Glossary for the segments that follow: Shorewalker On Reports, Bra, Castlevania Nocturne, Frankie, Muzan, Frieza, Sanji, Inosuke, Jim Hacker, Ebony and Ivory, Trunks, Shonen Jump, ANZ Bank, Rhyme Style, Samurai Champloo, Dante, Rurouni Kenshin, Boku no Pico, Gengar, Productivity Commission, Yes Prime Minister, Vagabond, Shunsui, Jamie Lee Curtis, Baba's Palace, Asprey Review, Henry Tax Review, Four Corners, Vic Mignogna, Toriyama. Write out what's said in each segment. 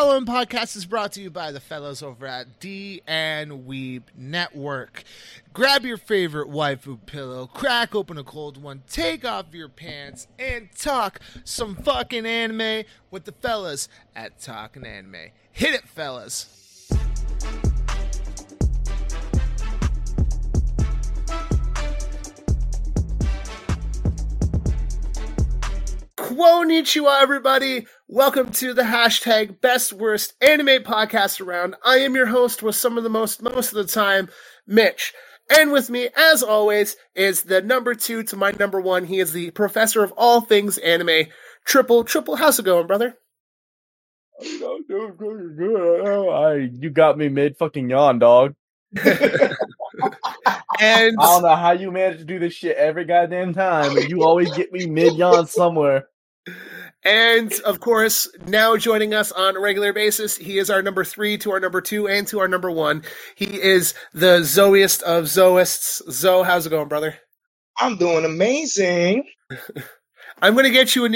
following podcast is brought to you by the fellows over at D and Weeb Network. Grab your favorite waifu pillow, crack open a cold one, take off your pants, and talk some fucking anime with the fellas at Talkin' Anime. Hit it, fellas. Konnichiwa, everybody. Welcome to the hashtag best worst anime podcast around. I am your host with some of the most of the time, Mitch. And with me, as always, is the number two to my number one. He is the professor of all things anime, Triple. Triple, how's it going, brother? You got me mid-fucking yawn, dog. And I don't know how you manage to do this shit every goddamn time, but you always get me mid-yawn somewhere. And, of course, now joining us on a regular basis, he is our number three to our number two and to our number one. He is the Zoiest of Zoists. Zo, how's it going, brother? I'm doing amazing. I'm going to get you a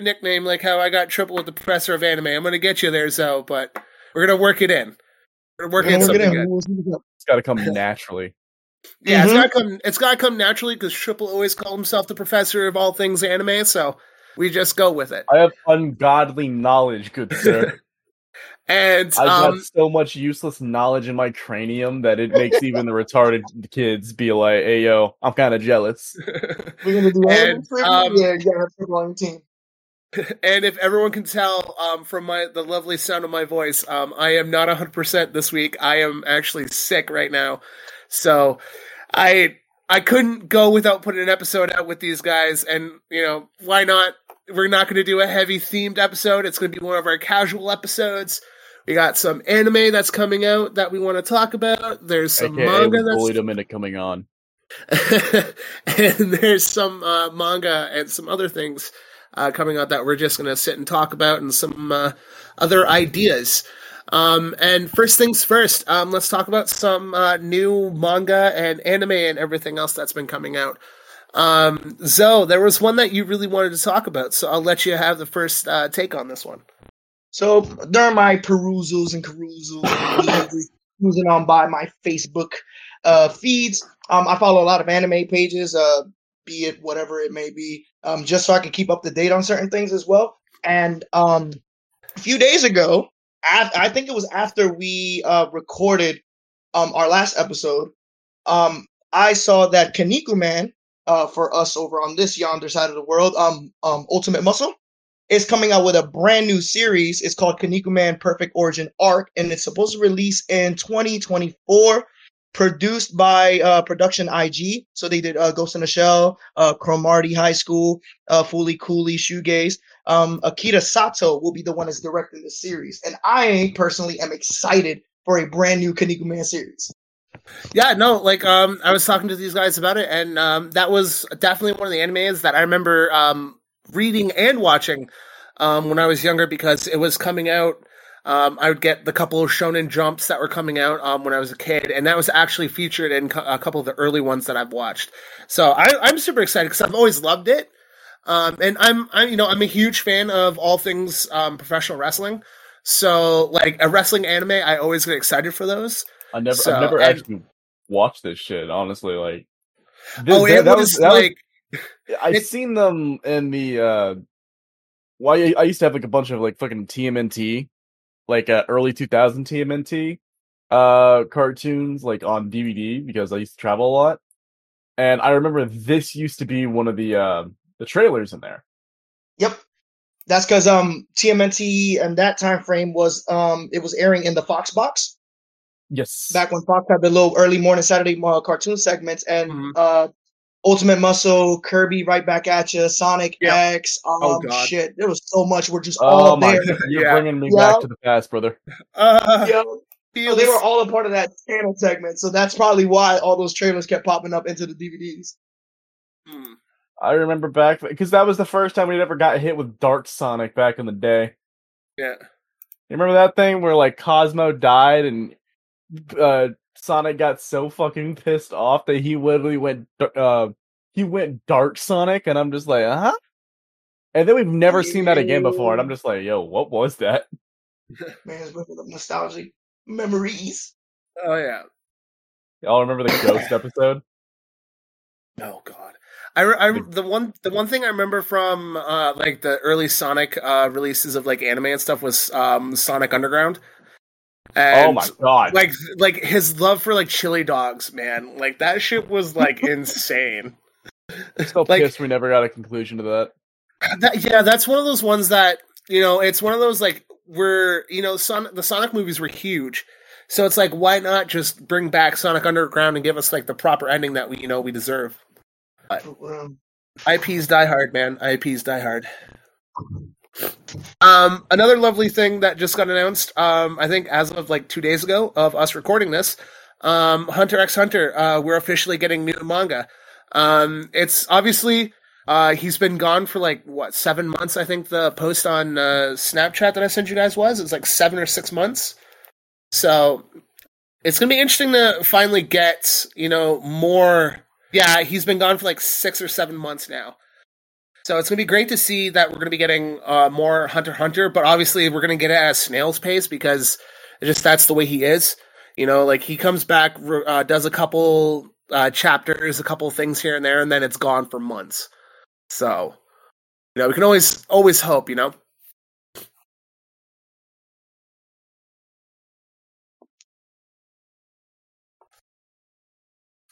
nickname like how I got Triple with the Professor of Anime. I'm going to get you there, Zo, but we're going to work it in. We're going to work it in something good. It's got to come naturally. Yeah, mm-hmm. It's got to come naturally because Triple always called himself the Professor of all things anime, so... we just go with it. I have ungodly knowledge, good sir. And I've got so much useless knowledge in my cranium that it makes even the retarded kids be like, hey, yo, I'm kind of jealous. We're going to do everything. And if everyone can tell from the lovely sound of my voice, I am not 100% this week. I am actually sick right now. So I couldn't go without putting an episode out with these guys. And, you know, why not? We're not going to do a heavy themed episode. It's going to be one of our casual episodes. We got some anime that's coming out that we want to talk about. There's some manga that's bullied a minute coming on. And there's some manga and some other things coming out that we're just going to sit and talk about, and some other ideas. And first things first, let's talk about some new manga and anime and everything else that's been coming out. Zo, there was one that you really wanted to talk about, so I'll let you have the first take on this one. So during my perusing on by my Facebook feeds, I follow a lot of anime pages, be it whatever it may be, just so I can keep up to date on certain things as well. And a few days ago, I think it was after we recorded our last episode, I saw that Kanikuman, for us over on this yonder side of the world, Ultimate Muscle, is coming out with a brand new series. It's called Kanikuman Perfect Origin Arc, and it's supposed to release in 2024, produced by Production IG. So they did Ghost in the Shell, Cromartie High School, Foolie Cooley, Shoegaze. Akira Sato will be the one that's directing the series, and I personally am excited for a brand new Kanikuman series. Yeah, no, like I was talking to these guys about it, and that was definitely one of the animes that I remember reading and watching when I was younger, because it was coming out. I would get the couple of Shonen Jumps that were coming out when I was a kid, and that was actually featured in a couple of the early ones that I've watched. So I'm super excited because I've always loved it. And I'm a huge fan of all things professional wrestling. So like a wrestling anime, I always get excited for those. I've never actually watched this shit, honestly. Like, I've seen them in the. I used to have like a bunch of like fucking TMNT, like early 2000 TMNT cartoons, like on DVD, because I used to travel a lot, and I remember this used to be one of the trailers in there. Yep. That's because TMNT and that time frame was it was airing in the Fox box. Yes. Back when Fox had the little early morning Saturday cartoon segments, and mm-hmm. Ultimate Muscle, Kirby Right Back at You, Sonic X. Shit. There was so much. We're just all there. You're bringing me back to the past, brother. So they were all a part of that channel segment, so that's probably why all those trailers kept popping up into the DVDs. Hmm. I remember back, because that was the first time we'd ever got hit with Dark Sonic back in the day. Yeah. You remember that thing where, like, Cosmo died and Sonic got so fucking pissed off that he literally went Dark Sonic, and I'm just like, uh-huh. And then we've never seen that again before, and I'm just like, yo, what was that? Man's bringing up nostalgic memories. Oh, yeah. Y'all remember the ghost episode? Oh, God. The one thing I remember from like the early Sonic releases of like anime and stuff was Sonic Underground. And, oh my God! Like his love for like chili dogs, man. Like that shit was like insane. I'm so pissed we never got a conclusion to that. Yeah, that's one of those ones that it's one of those like where the Sonic movies were huge. So it's like, why not just bring back Sonic Underground and give us like the proper ending that we deserve. IPs die hard, man. IPs die hard. Another lovely thing that just got announced, I think as of like 2 days ago of us recording this, Hunter x Hunter, we're officially getting new manga. It's obviously, he's been gone for like, 7 months? I think the post on Snapchat that I sent you guys it's like 7 or 6 months. So it's going to be interesting to finally get, more... Yeah, he's been gone for like 6 or 7 months now. So it's going to be great to see that we're going to be getting more Hunter x Hunter, but obviously we're going to get it at a snail's pace because that's the way he is. Like he comes back, does a couple chapters, a couple things here and there, and then it's gone for months. So, we can always hope,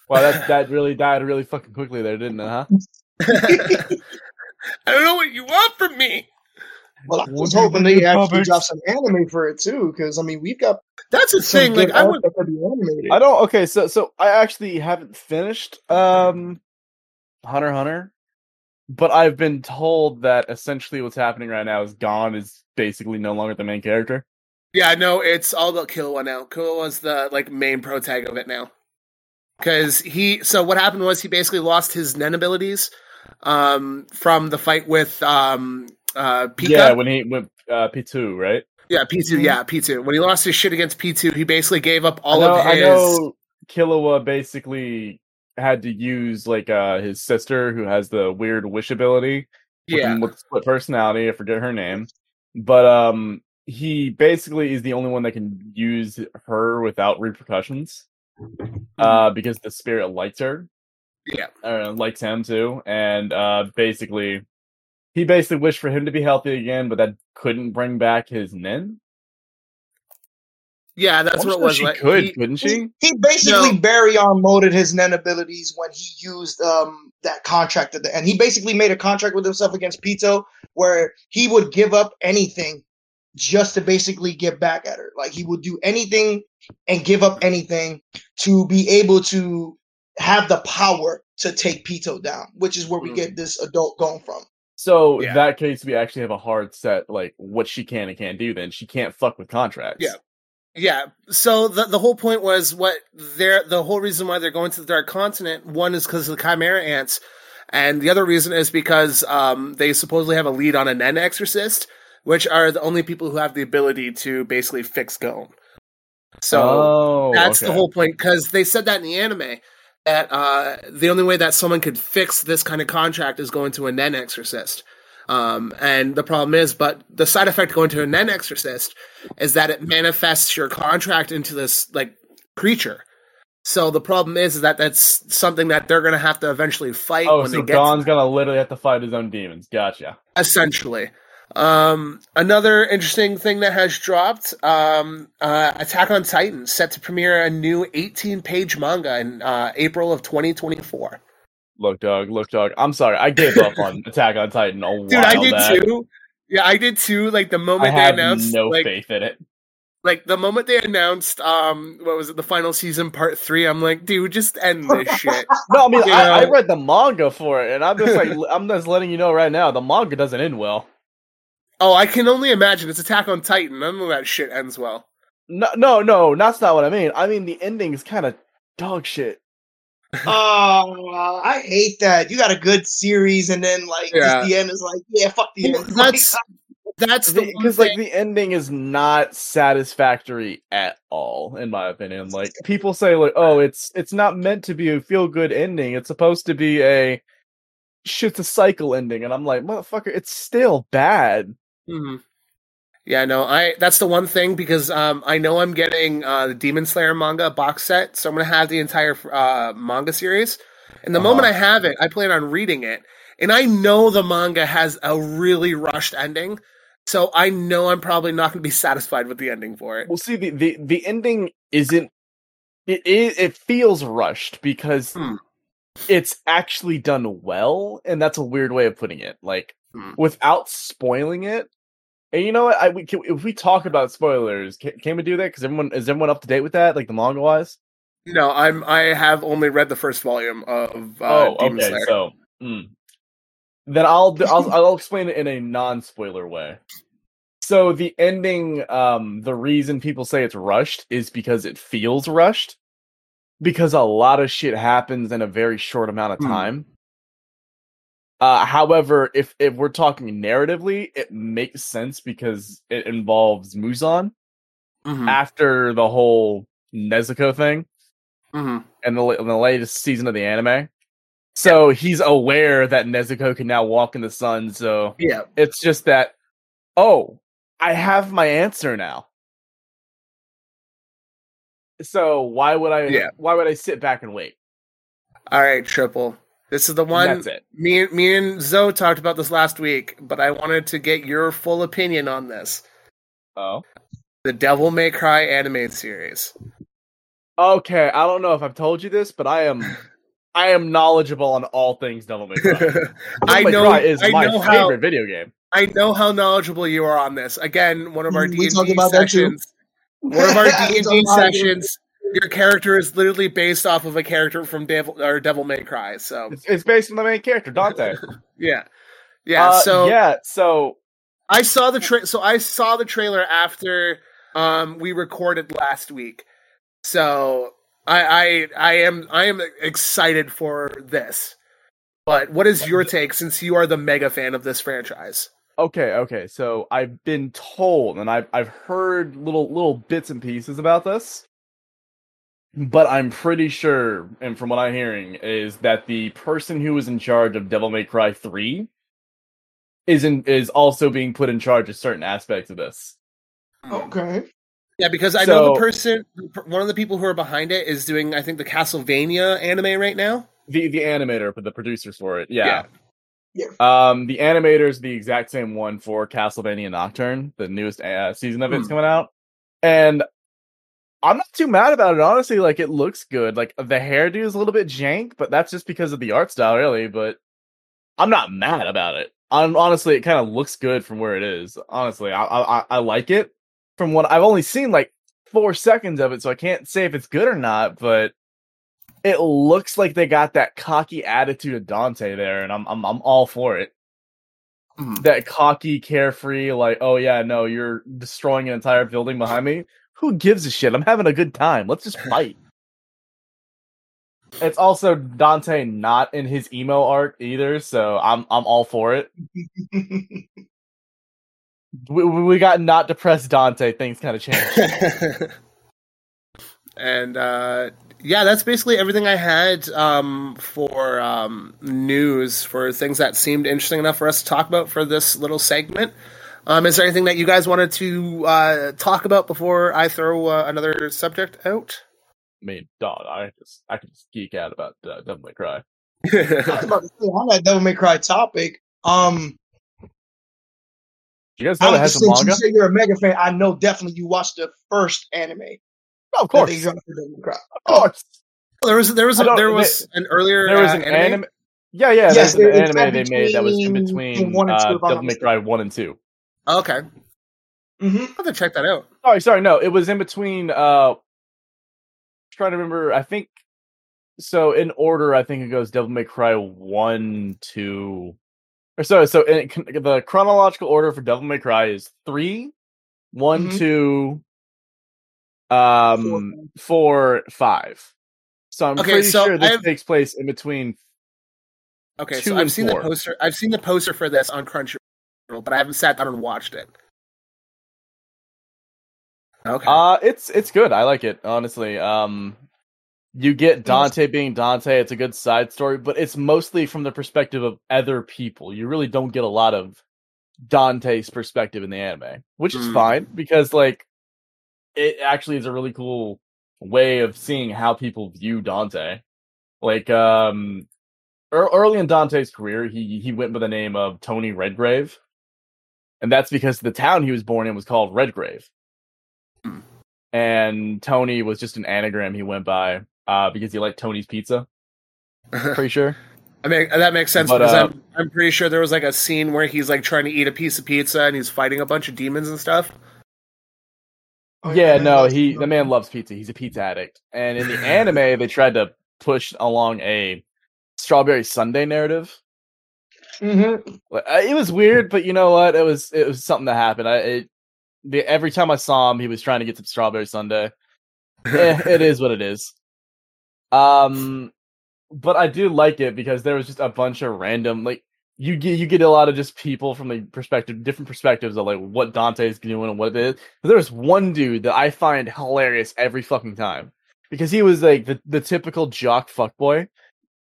Wow, that really died fucking quickly there, didn't it, huh? I don't know what you want from me. Well, I was hoping they actually drop some anime for it too, because we've got that's the thing. Like I would be animated. I don't. Okay, so I actually haven't finished Hunter x Hunter, but I've been told that essentially what's happening right now is Gon is basically no longer the main character. Yeah, no, it's all about Killua now. Killua's the main protagonist of it now. Because what happened was he basically lost his Nen abilities from the fight with Pika. Yeah, when he went P2, right? Yeah, P2, When he lost his shit against P2, he basically gave up all of his... I know Killua basically had to use, his sister, who has the weird wish ability. Yeah. With split personality, I forget her name. But he basically is the only one that can use her without repercussions. Because the spirit liked her. Yeah. Likes him too. And he wished for him to be healthy again, but that couldn't bring back his Nen. Yeah, that's what it was. She couldn't she? He basically Barry Arm moded his Nen abilities when he used that contract at the end. He basically made a contract with himself against Pito where he would give up anything just to basically get back at her. Like he would do anything and give up anything to be able to have the power to take Pito down, which is where we get this adult going from. So in that case, we actually have a hard set, like what she can and can't do. Then she can't fuck with contracts. Yeah. Yeah. So the whole point was the whole reason why they're going to the Dark Continent. One is because of the Chimera Ants. And the other reason is because they supposedly have a lead on a Nen Exorcist, which are the only people who have the ability to basically fix Gon. So that's the whole point, because they said that in the anime, that the only way that someone could fix this kind of contract is going to a Nen Exorcist. And the problem is, but the side effect going to a Nen Exorcist is that it manifests your contract into this creature. So the problem is that that's something that they're going to have to eventually fight. Oh, so Gon's going to literally have to fight his own demons. Gotcha. Essentially. Another interesting thing that has dropped, Attack on Titan, set to premiere a new 18-page manga in April of 2024. Look, dog. I'm sorry. I gave up on Attack on Titan a while back. Dude, I did too. Yeah, I did too. The moment they announced... I have no faith in it. The moment they announced, the final season, part 3, I'm like, dude, just end this shit. No, I read the manga for it, and I'm just I'm just letting you know right now, the manga doesn't end well. Oh, I can only imagine. It's Attack on Titan. None of that shit ends well. No, that's not what I mean. I mean, the ending is kind of dog shit. Oh, I hate that. You got a good series, and then, just the end is fuck the end. That's the one thing. Because, the ending is not satisfactory at all, in my opinion. People say, it's not meant to be a feel-good ending. It's supposed to be a shit's a cycle ending. And I'm like, motherfucker, it's still bad. Mm-hmm. Yeah, no, that's the one thing, because I know I'm getting the Demon Slayer manga box set, so I'm going to have the entire manga series. And the moment I have it, I plan on reading it. And I know the manga has a really rushed ending, so I know I'm probably not going to be satisfied with the ending for it. Well, see, the ending isn't... It feels rushed, because it's actually done well, and that's a weird way of putting it. Like, without spoiling it. And you know what? If we talk about spoilers, can we do that? Because is everyone up to date with that, like the manga wise? No, I have only read the first volume of Demon Slayer. So then I'll explain it in a non-spoiler way. So the ending, the reason people say it's rushed is because it feels rushed, because a lot of shit happens in a very short amount of time. However, if we're talking narratively, it makes sense because it involves Muzan after the whole Nezuko thing and the latest season of the anime. So he's aware that Nezuko can now walk in the sun. So it's just that, I have my answer now. So why would I sit back and wait? All right, Triple. This is the one. Me and Zoe talked about this last week, but I wanted to get your full opinion on this. Oh, the Devil May Cry anime series. Okay, I don't know if I've told you this, but I am knowledgeable on all things Devil May Cry. Devil May Cry is my favorite video game. I know how knowledgeable you are on this. Again, one of our D&D sessions. One of our D&D sessions. Your character is literally based off of a character from Devil May Cry, so it's based on the main character, Dante. So I saw the trailer after we recorded last week. So I am excited for this. But what is your take, since you are the mega fan of this franchise? Okay. So I've been told, and I've heard little bits and pieces about this. But I'm pretty sure, and from what I'm hearing, is that the person who was in charge of Devil May Cry 3 is also being put in charge of certain aspects of this. Okay. Yeah, because I know one of the people who are behind it is doing, I think, the Castlevania anime right now. The animator, but the producers for it, yeah. The animator is the exact same one for Castlevania Nocturne, the newest season of it's coming out, and I'm not too mad about it, honestly. Like, it looks good. Like, the hairdo is a little bit jank, but that's just because of the art style, really. But I'm not mad about it. Honestly, it kind of looks good from where it is. Honestly, I like it. From what I've only seen, like 4 seconds of it, so I can't say if it's good or not. But it looks like they got that cocky attitude of Dante there, and I'm all for it. That cocky, carefree, like, oh yeah, no, you're destroying an entire building behind me. Who gives a shit? I'm having a good time. Let's just fight. It's also Dante not in his emo arc either, so I'm all for it. we got not depressed Dante. Things kind of changed. And that's basically everything I had for news, for things that seemed interesting enough for us to talk about for this little segment. Is there anything that you guys wanted to talk about before I throw another subject out? I mean, dog, I can just geek out about Devil May Cry. I was about to say, on that Devil May Cry topic, you guys know it has some manga? You say you're a mega fan. I know definitely you watched the first anime. Oh, of course. Devil May Cry. Of course. Well, there was an anime. Yeah. Yes, there was an anime they made that was in between Devil May Cry 1 and 2. Okay. I'll have to check that out. Sorry. No, it was in between. Trying to remember. I think so. In order, I think it goes Devil May Cry 1, 2, or so. So the chronological order for Devil May Cry is 3, 1, 2, 4, 5. So I'm pretty sure this takes place in between. Okay, so I've seen 4. The poster. I've seen the poster for this on Crunchyroll, but I haven't sat down and watched it. Okay. It's good. I like it, honestly. You get Dante being Dante. It's a good side story, but it's mostly from the perspective of other people. You really don't get a lot of Dante's perspective in the anime, which is fine, because like it actually is a really cool way of seeing how people view Dante. Like early in Dante's career, he went by the name of Tony Redgrave, and that's because the town he was born in was called Redgrave, and Tony was just an anagram he went by because he liked Tony's Pizza. Pretty sure. I mean, that makes sense, but, because I'm pretty sure there was like a scene where he's like trying to eat a piece of pizza and he's fighting a bunch of demons and stuff. Oh, yeah, no, the man loves pizza. He's a pizza addict. And in the anime, they tried to push along a strawberry sundae narrative. Mm-hmm. It was weird, but you know what? It was something that happened. Every time I saw him, he was trying to get some strawberry sundae. It is what it is. But I do like it because there was just a bunch of random, like, you get a lot of just people from the different perspectives of like what Dante's doing and what it is. But there's one dude that I find hilarious every fucking time, because he was like the typical jock fuckboy,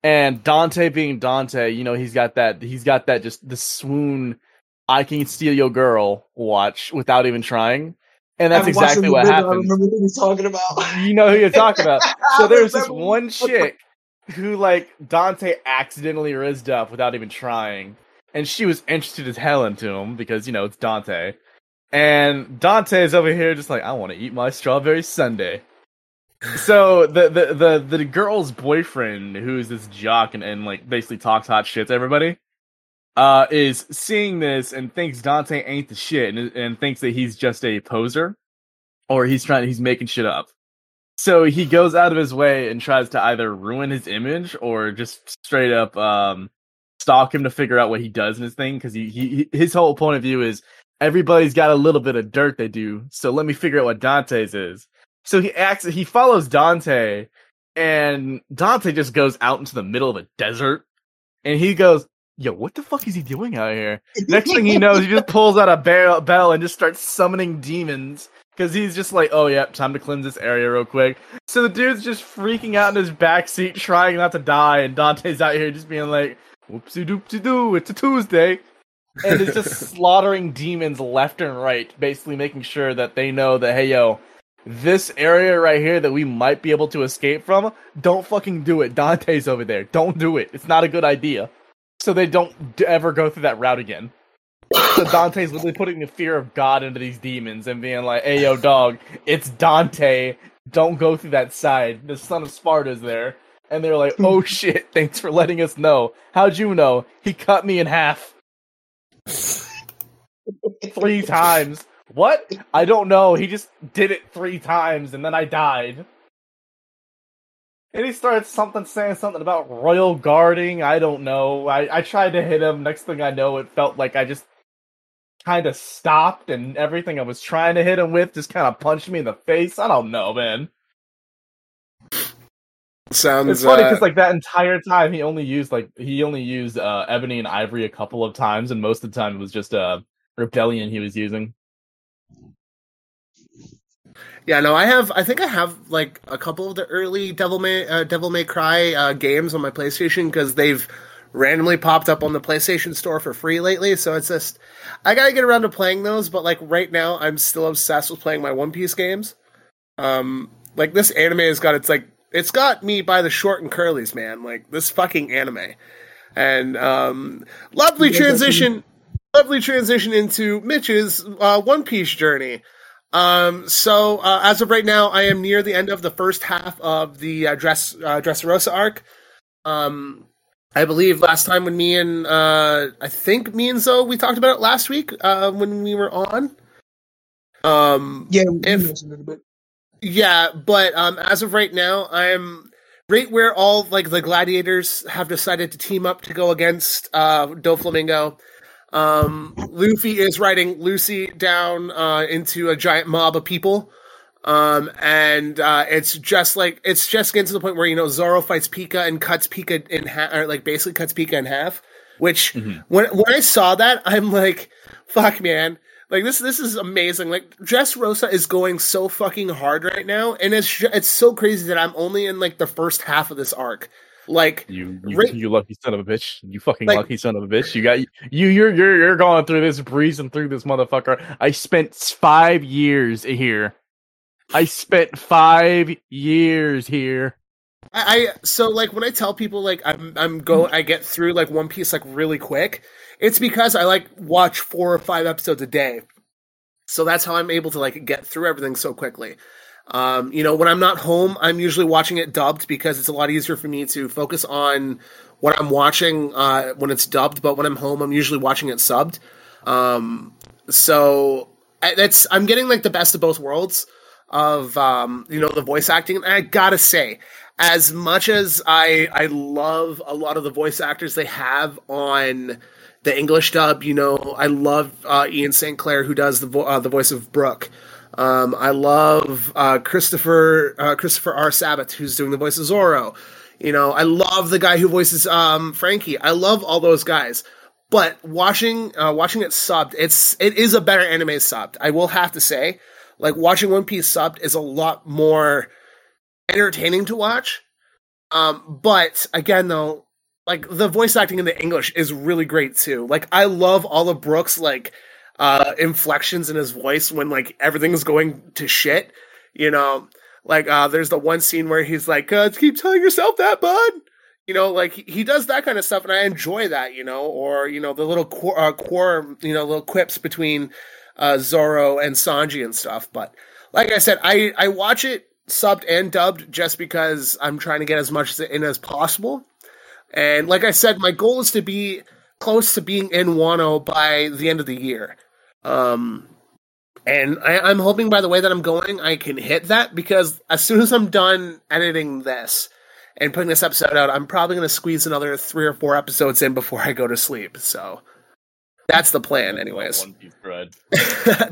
and Dante being Dante, you know, he's got that just the swoon, I can steal your girl watch without even trying. And that's exactly what happened. I remember who you're talking about. You know who you're talking about. So there's this one chick who, like, Dante accidentally rizzed up without even trying. And she was interested as hell into him, because, you know, it's Dante. And Dante's over here just like, I want to eat my strawberry sundae. So the girl's boyfriend, who's this jock and like, basically talks hot shit to everybody, is seeing this and thinks Dante ain't the shit, and thinks that he's just a poser, or he's making shit up. So he goes out of his way and tries to either ruin his image or just straight up stalk him to figure out what he does in his thing, because his whole point of view is everybody's got a little bit of dirt they do, so let me figure out what Dante's is. So he follows Dante, and Dante just goes out into the middle of a desert, and he goes, yo, what the fuck is he doing out here? Next thing he knows, he just pulls out a bell and just starts summoning demons. Because he's just like, oh, yeah, time to cleanse this area real quick. So the dude's just freaking out in his backseat, trying not to die. And Dante's out here just being like, whoopsie-doopsie-doo, it's a Tuesday. And it's just slaughtering demons left and right, basically making sure that they know that, hey, yo, this area right here that we might be able to escape from, don't fucking do it. Dante's over there. Don't do it. It's not a good idea. So they don't ever go through that route again. So Dante's literally putting the fear of God into these demons and being like, hey, yo, dog, it's Dante. Don't go through that side. The son of Sparta's there. And they're like, oh, shit, thanks for letting us know. How'd you know? He cut me in half. 3 times. What? I don't know. He just did it 3 times, and then I died. And he starts saying something about royal guarding. I don't know. I tried to hit him. Next thing I know, it felt like I just kind of stopped, and everything I was trying to hit him with just kind of punched me in the face. I don't know, man. It's funny because like that entire time he only used ebony and ivory a couple of times, and most of the time it was just rebellion he was using. Yeah, no, I think I have like a couple of the early Devil May Cry games on my PlayStation, because they've randomly popped up on the PlayStation store for free lately. So it's just, I gotta get around to playing those. But like right now, I'm still obsessed with playing my One Piece games. Like this anime has got it's got me by the short and curlies, man. Like this fucking anime, and lovely transition into Mitch's One Piece journey. So as of right now, I am near the end of the first half of the Dressrosa arc. I believe last time when me and Zoe, we talked about it last week when we were on. Yeah, we mentioned it a bit. Yeah, but as of right now, I am right where all like the gladiators have decided to team up to go against Doflamingo. Luffy is riding Lucy down into a giant mob of people, and it's just getting to the point where, you know, Zoro fights Pika and cuts Pika in half, or like basically cuts Pika in half. Which when I saw that, I'm like, fuck, man, like this is amazing. Like Dressrosa is going so fucking hard right now, and it's so crazy that I'm only in like the first half of this arc. Like you lucky son of a bitch. You fucking lucky son of a bitch. You got you're going through this, breezing through this motherfucker. I spent 5 years here. So like when I tell people like I get through like One Piece like really quick, it's because I like watch 4 or 5 episodes a day. So that's how I'm able to like get through everything so quickly. You know, when I'm not home, I'm usually watching it dubbed because it's a lot easier for me to focus on what I'm watching when it's dubbed. But when I'm home, I'm usually watching it subbed. So I'm getting like the best of both worlds of you know, the voice acting. And I gotta say, as much as I love a lot of the voice actors they have on the English dub, you know, I love Ian St. Clair, who does the voice of Brooke. I love Christopher R. Sabat, who's doing the voice of Zoro. You know, I love the guy who voices Frankie. I love all those guys. But watching it subbed, it is a better anime subbed. I will have to say, like, watching One Piece subbed is a lot more entertaining to watch. But again, though, like, the voice acting in the English is really great too. Like, I love all of Brooks' like inflections in his voice when like everything's going to shit, you know, like there's the one scene where he's like, keep telling yourself that, bud, you know, like he does that kind of stuff, and I enjoy that, you know. Or, you know, the little quirm, you know, little quips between Zoro and Sanji and stuff. But like I said, I watch it subbed and dubbed just because I'm trying to get as much in as possible. And like I said, my goal is to be close to being in Wano by the end of the year. And I'm hoping by the way that I'm going, I can hit that, because as soon as I'm done editing this and putting this episode out, I'm probably going to squeeze another 3 or 4 episodes in before I go to sleep. So that's the plan anyways. One Piece grind.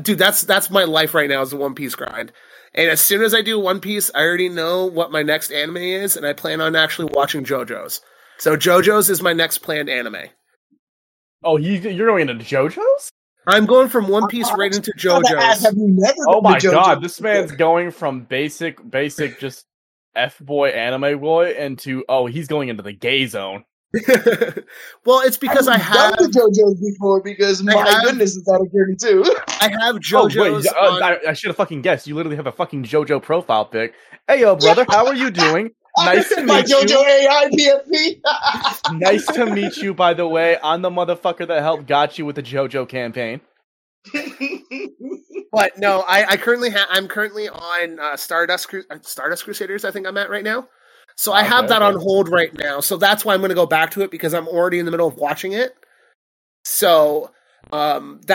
Dude, that's my life right now, is the One Piece grind. And as soon as I do One Piece, I already know what my next anime is, and I plan on actually watching JoJo's. So JoJo's is my next planned anime. Oh, you're going into JoJo's? I'm going from One Piece right into JoJo's. Have you never been to JoJo's? God, this man's going from basic, just F-boy anime boy into, he's going into the gay zone. Well, it's because I have done JoJo's before, because my goodness, it's out of journey too. I have JoJo's. Oh, wait, I should have fucking guessed. You literally have a fucking JoJo profile pic. Hey, yo, brother, how are you doing? Nice to meet my JoJo you. AI PFP. Nice to meet you, by the way. I'm the motherfucker that helped got you with the JoJo campaign. But no, I currently I'm currently on Stardust Crusaders, I think I'm at right now. So I have that on hold right now. So that's why I'm going to go back to it, because I'm already in the middle of watching it. So like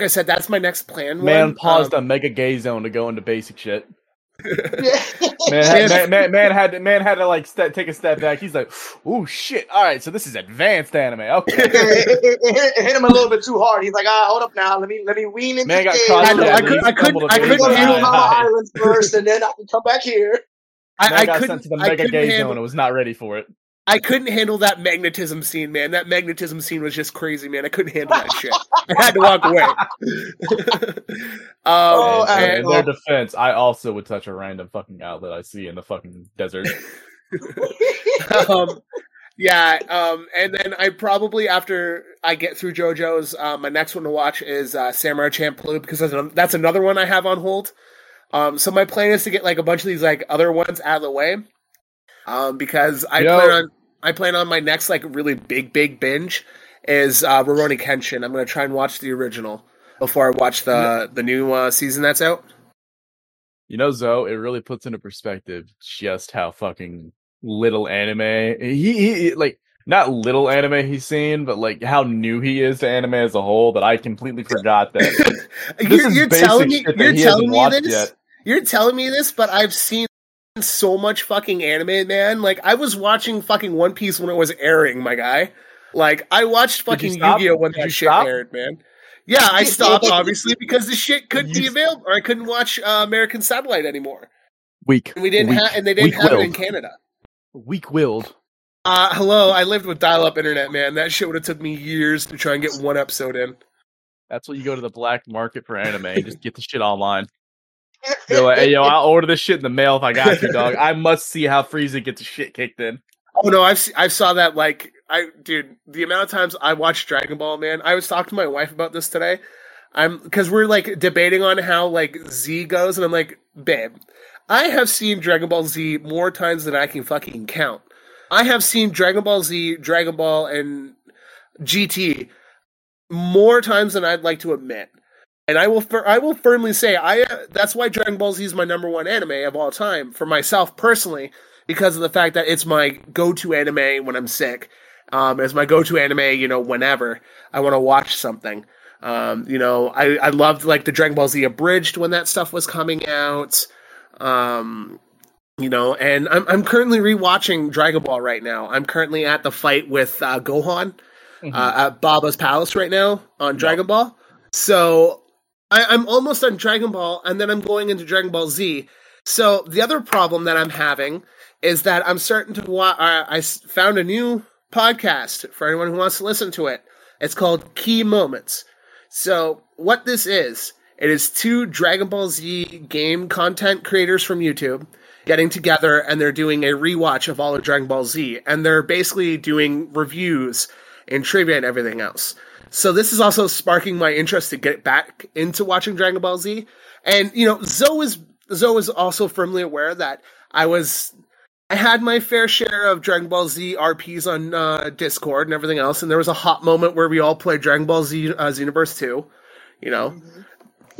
I said, that's my next plan. Man paused a mega gay zone to go into basic shit. man had to like take a step back. He's like, "Ooh, shit! All right, so this is advanced anime." Okay, it hit him a little bit too hard. He's like, hold up now. Let me wean into the game. I couldn't handle my islands first, and then I can come back here." I got sent to the mega gay zone. I was not ready for it. I couldn't handle that magnetism scene, man. That magnetism scene was just crazy, man. I couldn't handle that shit. I had to walk away. In their defense, I also would touch a random fucking outlet I see in the fucking desert. And then I probably, after I get through JoJo's, my next one to watch is Samurai Champloo, because that's another one I have on hold. So my plan is to get like a bunch of these like other ones out of the way. Because I plan on my next like really big binge is Rurouni Kenshin. I'm gonna try and watch the original before I watch the new season that's out. You know, Zoe, it really puts into perspective just how fucking little anime he like, not little anime he's seen, but like how new he is to anime as a whole. That I completely forgot that. You're telling me this, but I've seen so much fucking anime, man. Like, I was watching fucking One Piece when it was airing, my guy. Like, I watched fucking Yu-Gi-Oh! When that shit aired, man. Yeah, I stopped, obviously, because the shit couldn't be available, or I couldn't watch American Satellite anymore. And they didn't have it in Canada. Weak-willed. Hello, I lived with dial-up internet, man. That shit would have took me years to try and get one episode in. That's when you go to the black market for anime and just get the shit online. They're like, hey, yo, I'll order this shit in the mail if I got you, dog. I must see how Frieza gets the shit kicked in. Oh no, I've saw that like the amount of times I watched Dragon Ball, man. I was talking to my wife about this today. Because we're like debating on how like Z goes, and I'm like, babe, I have seen Dragon Ball Z more times than I can fucking count. I have seen Dragon Ball Z, Dragon Ball, and GT more times than I'd like to admit. And I will firmly say that's why Dragon Ball Z is my number one anime of all time for myself personally, because of the fact that it's my go-to anime when I'm sick. It's my go-to anime, you know, whenever I want to watch something. You know, I loved like the Dragon Ball Z Abridged when that stuff was coming out. You know, and I'm currently rewatching Dragon Ball right now. I'm currently at the fight with Gohan at Baba's Palace right now on Dragon Ball. So I'm almost on Dragon Ball, and then I'm going into Dragon Ball Z. So the other problem that I'm having is that I'm starting to watch. I found a new podcast for anyone who wants to listen to it. It's called Key Moments. So what this is, it is two Dragon Ball Z game content creators from YouTube getting together, and they're doing a rewatch of all of Dragon Ball Z, and they're basically doing reviews and trivia and everything else. So this is also sparking my interest to get back into watching Dragon Ball Z. And, you know, Zoe is also firmly aware that I had my fair share of Dragon Ball Z RPs on Discord and everything else, and there was a hot moment where we all played Dragon Ball Z Xenoverse 2, you know.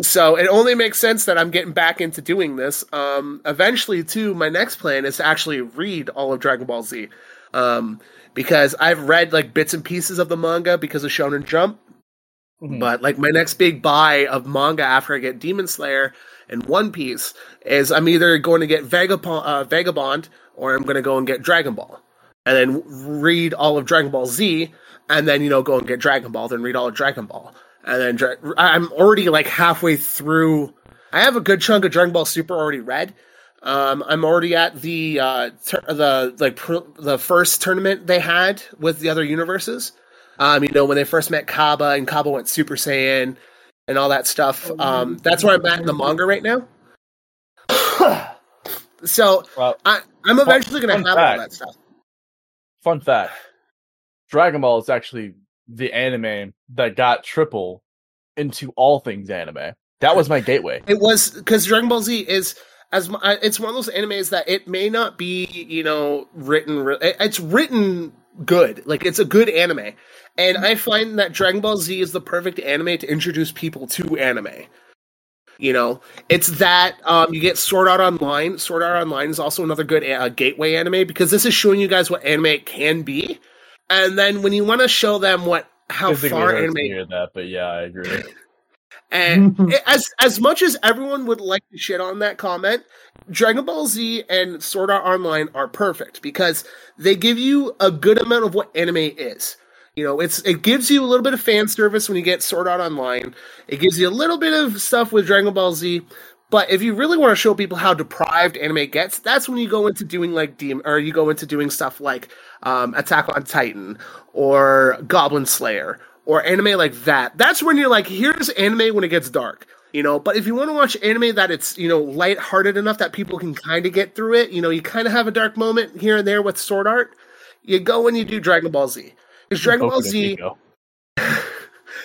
So it only makes sense that I'm getting back into doing this. Eventually, too, my next plan is to actually read all of Dragon Ball Z, because I've read, like, bits and pieces of the manga because of Shonen Jump. But, like, my next big buy of manga after I get Demon Slayer and One Piece is I'm either going to get Vagabond or I'm going to go and get Dragon Ball and then read all of Dragon Ball Z and then, you know, go and get Dragon Ball, then read all of Dragon Ball. And then I'm already, like, halfway through. I have a good chunk of Dragon Ball Super already read. I'm already at the first tournament they had with the other universes. You know, when they first met Kaba, and Kaba went Super Saiyan, and all that stuff. That's where I'm at in the manga right now. So, well, I'm eventually going to have all that stuff. Fun fact. Dragon Ball is actually the anime that got Triple into all things anime. That was my gateway. It was, because Dragon Ball Z is... it's one of those animes that it may not be, you know, written... It's written... good. Like, it's a good anime. And I find that Dragon Ball Z is the perfect anime to introduce people to anime. You know, it's that you get Sword Art Online. Sword Art Online is also another good gateway anime, because this is showing you guys what anime can be. And then when you want to show them how far anime... but yeah, I agree. And as much as everyone would like to shit on that comment, Dragon Ball Z and Sword Art Online are perfect because they give you a good amount of what anime is. You know, it gives you a little bit of fan service when you get Sword Art Online. It gives you a little bit of stuff with Dragon Ball Z, but if you really want to show people how deprived anime gets, that's when you go into doing stuff like Attack on Titan or Goblin Slayer. Or anime like that. That's when you're like, here's anime when it gets dark, you know. But if you want to watch anime that it's, you know, lighthearted enough that people can kind of get through it, you know, you kind of have a dark moment here and there with Sword Art. You go and you do Dragon Ball Z. Because Dragon Ball Z.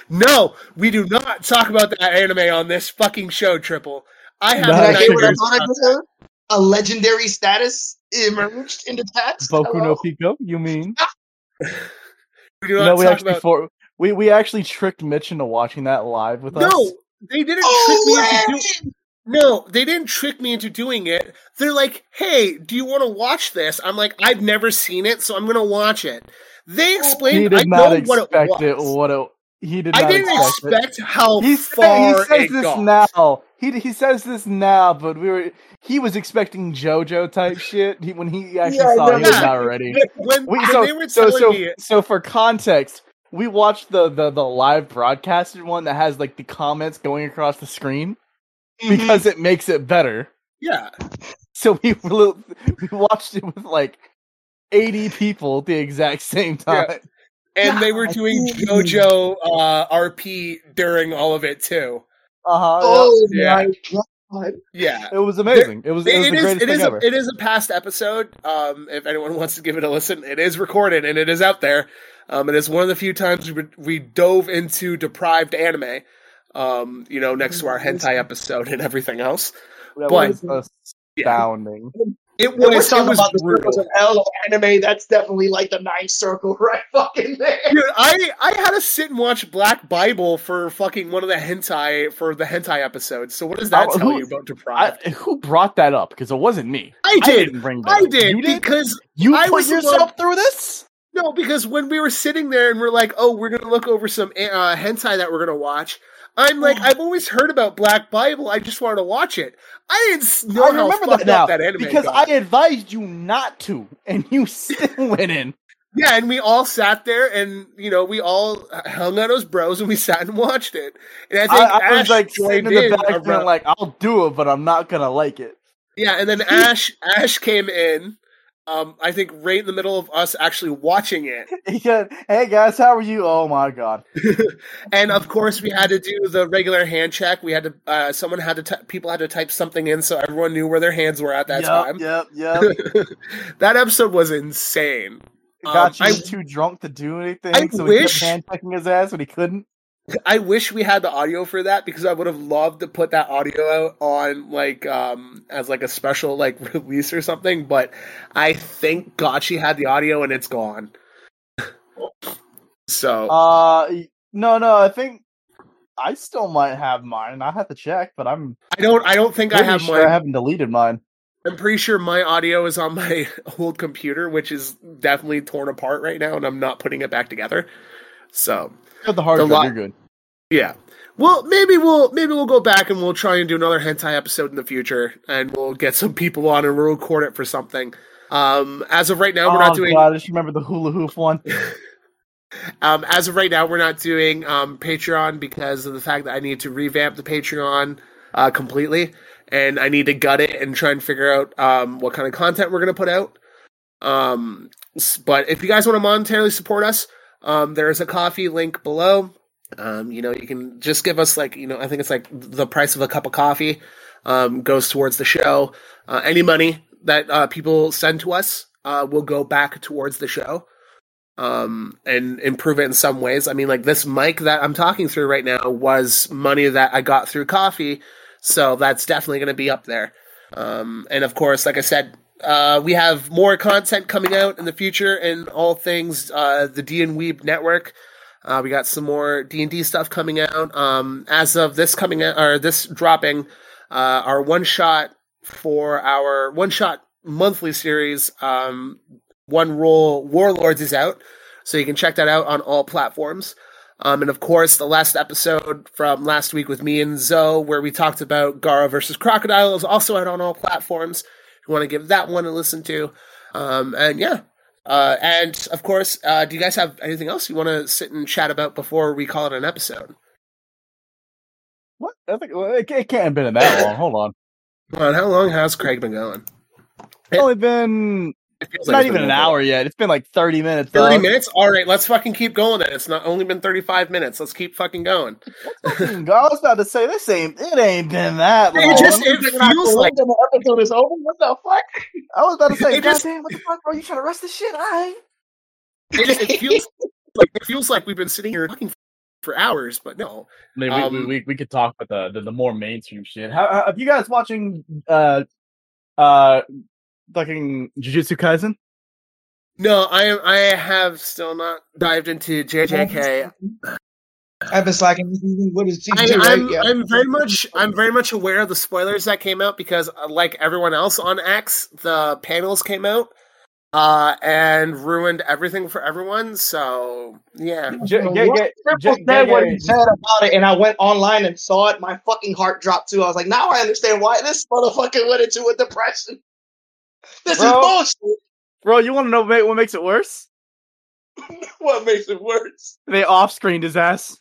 No, we do not talk about that anime on this fucking show, Triple. I have a legendary status emerged in the past. Boku no Pico, you mean? We do not talk about. We actually tricked Mitch into watching that live with us. No, they didn't trick me into doing it. No, they didn't trick me into doing it. They're like, hey, do you want to watch this? I'm like, I've never seen it, so I'm going to watch it. They explained I know what it was. I didn't expect how far it got. Now. He says this now, but he was expecting JoJo type shit when he actually saw it. He was not ready. So for context, we watched the live broadcasted one that has like the comments going across the screen because it makes it better. Yeah. So we watched it with like 80 people at the exact same time. Yeah. And they were doing JoJo RP during all of it too. Uh huh. Oh yeah. My God. God. Yeah, it was amazing. It was the greatest thing ever. It is a past episode. If anyone wants to give it a listen, it is recorded and it is out there. It is one of the few times we dove into deprived anime. You know, next to our hentai episode and everything else. That was astounding. Yeah. It was an L anime. That's definitely like the ninth circle right fucking there. Dude, I had to sit and watch Black Bible for fucking one of the hentai for the hentai episodes. So what does that tell you about deprived? Who brought that up? Because it wasn't me. I did. You put yourself through this? No, because when we were sitting there and we're like, oh, we're gonna look over some hentai that we're gonna watch. I'm like, I've always heard about Black Bible. I just wanted to watch it. I didn't know how fucked up that anime because got. I advised you not to, and you still went in. Yeah, and we all sat there, and you know, we all hung out as bros, and we sat and watched it. And I think I was like sitting in the back, and like, I'll do it, but I'm not gonna like it. Yeah, and then Ash came in. I think right in the middle of us actually watching it. Yeah. Hey guys, how are you? Oh my god! And of course, we had to do the regular hand check. We had to. Someone had to. People had to type something in so everyone knew where their hands were at that time. Yep. That episode was insane. Gotcha, too drunk to do anything. He kept hand checking his ass when he couldn't. I wish we had the audio for that because I would have loved to put that audio out on like as like a special like release or something, but I think Gotchi had the audio and it's gone. So no, I think I still might have mine. I have to check, but I don't think I have mine. I haven't deleted mine. I'm pretty sure my audio is on my old computer, which is definitely torn apart right now, and I'm not putting it back together. So the hard drive, you're good. Yeah. Well, maybe we'll go back and we'll try and do another hentai episode in the future, and we'll get some people on and we'll record it for something. As of right now, we're not doing. God, I just remember the hula hoop one. As of right now, we're not doing Patreon because of the fact that I need to revamp the Patreon completely, and I need to gut it and try and figure out what kind of content we're going to put out. But if you guys want to monetarily support us. There's a coffee link below. You know, you can just give us like, you know, I think it's like the price of a cup of coffee, goes towards the show. Any money that, people send to us, will go back towards the show, and improve it in some ways. I mean, like this mic that I'm talking through right now was money that I got through coffee. So that's definitely going to be up there. And of course, like I said, we have more content coming out in the future and all things the D&Weeb network. We got some more D&D stuff coming out. As of this coming out or this dropping, our one shot monthly series, One Roll Warlords is out, so you can check that out on all platforms. And of course, the last episode from last week with me and Zoe, where we talked about Gara versus Crocodile, is also out on all platforms. Want to give that one a listen to, and of course, do you guys have anything else you want to sit and chat about before we call it an episode? What? I think it can't have been that long. Hold on. How long has Craig been going? It's only been it's not even an hour yet. It's been like 30 minutes. 30 minutes. All right, let's fucking keep going. Then it's not only been 35 minutes. Let's keep fucking going. I was about to say this ain't been that long. It feels like the episode is over. What the fuck? I was about to say, goddamn, what the fuck, bro? You trying to rush this shit? It feels like we've been sitting here talking for hours, but no. I mean, we could talk about the more mainstream shit. How are you guys watching? Fucking Jujutsu Kaisen? No, I have still not dived into JJK. I've been slacking. What is season 2? I'm very much aware of the spoilers that came out because, like everyone else on X, the panels came out and ruined everything for everyone. So yeah, said what he said about it, and I went online and saw it. My fucking heart dropped too. I was like, now I understand why this motherfucker went into a depression. This is bullshit. Bro, you want to know what makes it worse? What makes it worse? They off-screened his ass.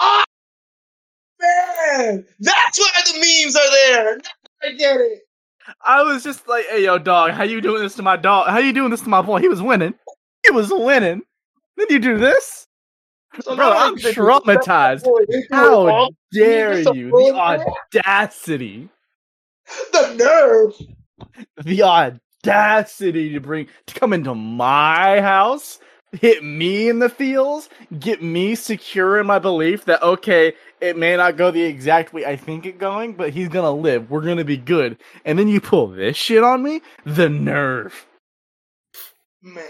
Ah, oh, man! That's why the memes are there! I get it! I was just like, hey, yo, dog, how you doing this to my dog? How you doing this to my boy? He was winning. Then you do this? So bro, I'm traumatized. How dare you? The audacity. The nerve. The audacity to come into my house, hit me in the feels, get me secure in my belief that, okay, it may not go the exact way I think it's going, but he's gonna live. We're gonna be good. And then you pull this shit on me? The nerve. Man,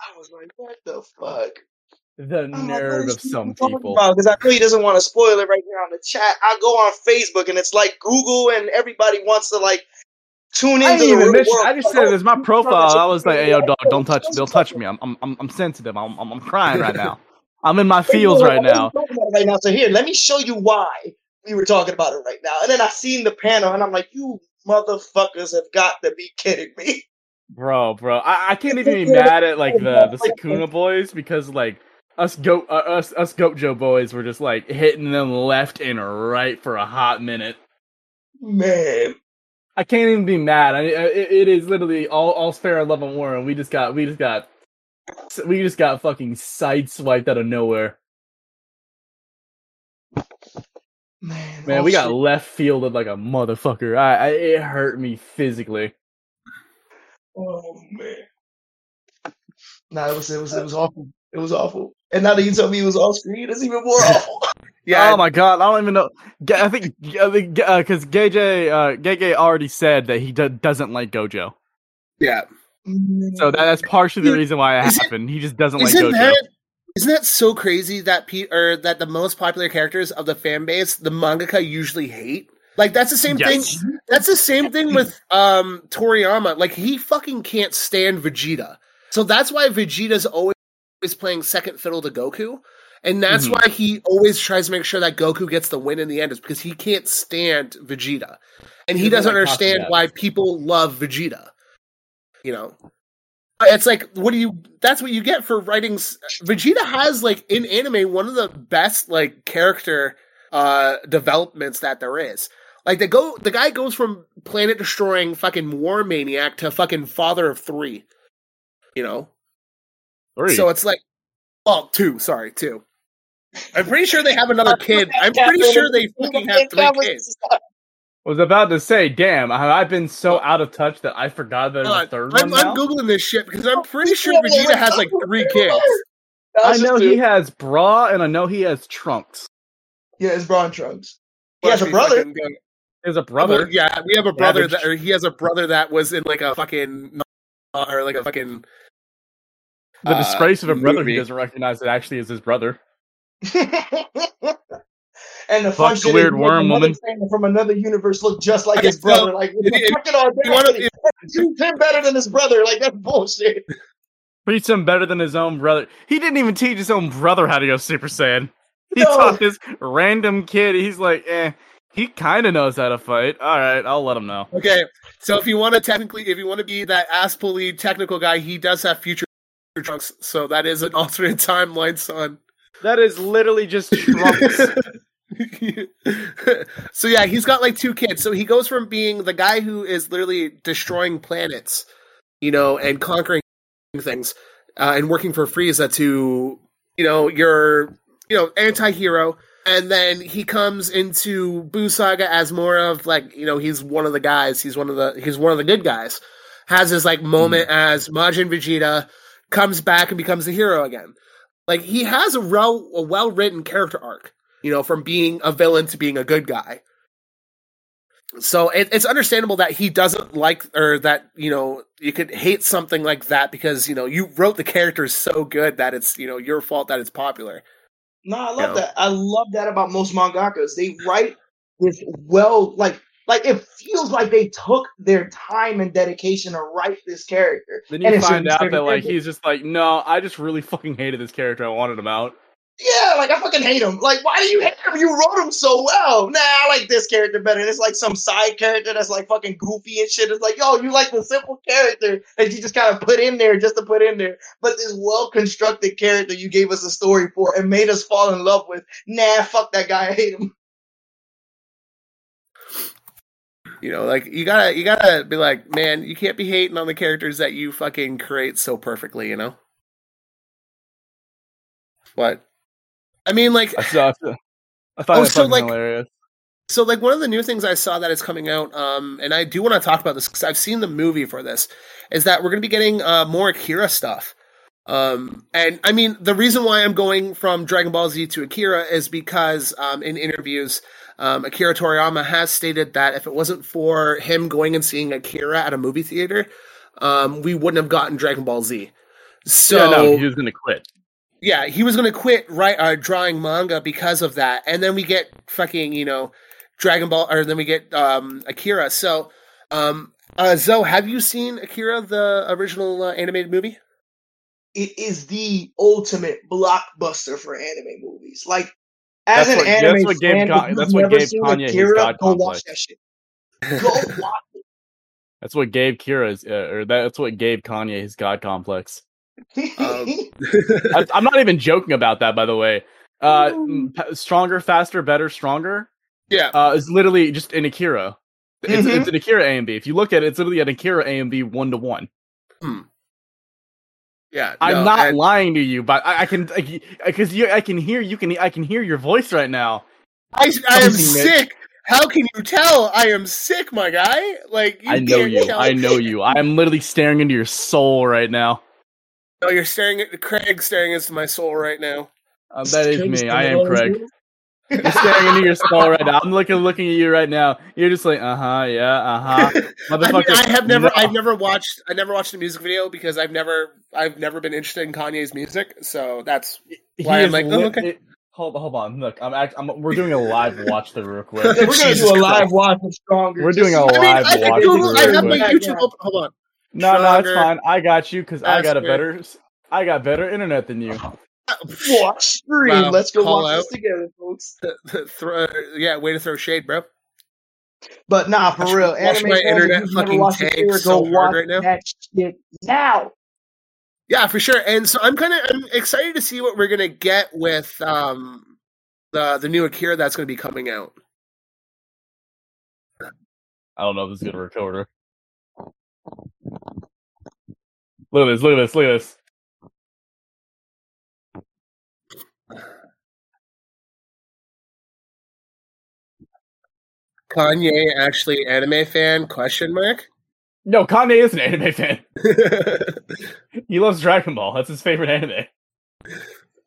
I was like, what the fuck? The nerve of some people. Because I know he doesn't want to spoil it right here on the chat. I go on Facebook and it's like Google and everybody wants to like tune into the world. I just said it was my profile. I was like, "Hey, yo, dog, don't touch me. I'm sensitive. I'm crying right now. I'm in my feels right now. So here, let me show you why we were talking about it right now." And then I seen the panel and I'm like, "You motherfuckers have got to be kidding me, bro." I can't even be mad at like the Sakuna boys because like. Us Gojo boys were just like hitting them left and right for a hot minute. Man, I can't even be mad. It is literally all's fair in love and war, and we just got fucking sideswiped out of nowhere. Man, we got left fielded like a motherfucker. It hurt me physically. Oh man, nah, it was awful. It was awful. And now that you told me it was off screen, it's even more awful. Yeah. Oh my god, I don't even know. I think because Gege already said that he doesn't like Gojo. Yeah. So that's partially the reason why it happened. He just doesn't like Gojo. Isn't that so crazy that that the most popular characters of the fan base, the mangaka usually hate? Like that's the same thing. That's the same thing with Toriyama. Like he fucking can't stand Vegeta. So that's why Vegeta's always playing second fiddle to Goku, and that's why he always tries to make sure that Goku gets the win in the end, is because he can't stand Vegeta, and he doesn't understand why people love Vegeta. You know, it's like, that's what you get for writing. Vegeta has, like, in anime, one of the best, like, character developments that there is. Like, the guy goes from planet destroying fucking war maniac to fucking father of three, you know. Three. So it's like, two. I'm pretty sure they have another kid. I'm pretty sure they fucking have three kids. I was about to say, damn, I've been so out of touch that I forgot that the third one. I'm Googling this shit because I'm pretty sure Vegeta has like three kids. I know he has Bra and I know he has Trunks. Yeah, it's Bra and Trunks. He has a brother. Yeah, we have a brother that, or he has a brother that was in like a fucking, or like a fucking. The disgrace of a brother movie. He doesn't recognize it actually is his brother. And the fuck the weird worm woman from another universe looked just like his brother. Like, treat him better than his brother. Like, that's bullshit. Treats him better than his own brother. He didn't even teach his own brother how to go Super Saiyan. He taught this random kid. He's like, he kind of knows how to fight. All right, I'll let him know. Okay, so if you want to be that ass-pulley technical guy, he does have future. Trunks, so that is an alternate timeline, son. That is literally just Trunks. So yeah, he's got like two kids. So he goes from being the guy who is literally destroying planets, you know, and conquering things, and working for Frieza to, you know, anti-hero. And then he comes into Buu Saga as more of like, you know, he's one of the guys. He's one of the good guys. Has his like moment as Majin Vegeta. Comes back and becomes a hero again. Like, he has a well-written character arc, you know, from being a villain to being a good guy. So it's understandable that he doesn't like, or that, you know, you could hate something like that because, you know, you wrote the characters so good that it's, you know, your fault that it's popular. No, I love that. I love that about most mangakas. They write this well, like it feels like they took their time and dedication to write this character. Then you find out that like he's just like, no, I just really fucking hated this character. I wanted him out. Yeah, like I fucking hate him. Like, why do you hate him? You wrote him so well. Nah, I like this character better. And it's like some side character that's like fucking goofy and shit. It's like, yo, you like the simple character that you just kind of put in there just to put in there. But this well-constructed character you gave us a story for and made us fall in love with. Nah, fuck that guy. I hate him. You know, like you gotta be like, man, you can't be hating on the characters that you fucking create so perfectly, you know? What? I mean, like, I thought that was hilarious. So, like, one of the new things I saw that is coming out, and I do want to talk about this because I've seen the movie for this, is that we're going to be getting more Akira stuff. And, I mean, the reason why I'm going from Dragon Ball Z to Akira is because in interviews, Akira Toriyama has stated that if it wasn't for him going and seeing Akira at a movie theater, we wouldn't have gotten Dragon Ball Z. So yeah, no, he was going to quit. Yeah, he was going to quit drawing manga because of that. And then we get fucking, you know, Dragon Ball, or then we get Akira. So, Zoe, have you seen Akira, the original animated movie? It is the ultimate blockbuster for anime movies. Like, as that's an what, anime that's fan, that's what Gabe Kanye got. Go watch that shit. Go watch it. That's what Gabe Kira's, or that's what Gabe Kanye has God complex. I'm not even joking about that, by the way. Stronger, faster, better, stronger. Yeah, it's literally just an Akira. It's an Akira AMV. If you look at it, it's literally an Akira AMV 1-to-1. Yeah, I'm not lying to you, but I can because I can hear you. I can hear your voice right now. I am sick. How can you tell? I am sick, my guy. Like you I know you. I am literally staring into your soul right now. No, you're staring at Craig. Staring into my soul right now. That is me. I am Craig. You're staring into your soul right now. I'm looking at you right now. You're just like, Motherfucker. I mean, I never watched the music video because I've never been interested in Kanye's music. So that's why I'm like, okay. Hold on. Look, we're doing a live watch through real quick. We're gonna do a live watch of Stronger. We're doing a live watch through. I have my YouTube open. Hold on. No, it's fine. I got you because I got better internet than you. Watch stream. Wow. Let's go watch this together, folks. Way to throw shade, bro. But nah, for real. Anime my internet fucking tank so hard right now. That shit now. Yeah, for sure. And so I'm excited to see what we're gonna get with the new Akira that's gonna be coming out. I don't know if this is gonna record. Look at this. Kanye actually anime fan? ? No, Kanye is an anime fan. He loves Dragon Ball. That's his favorite anime.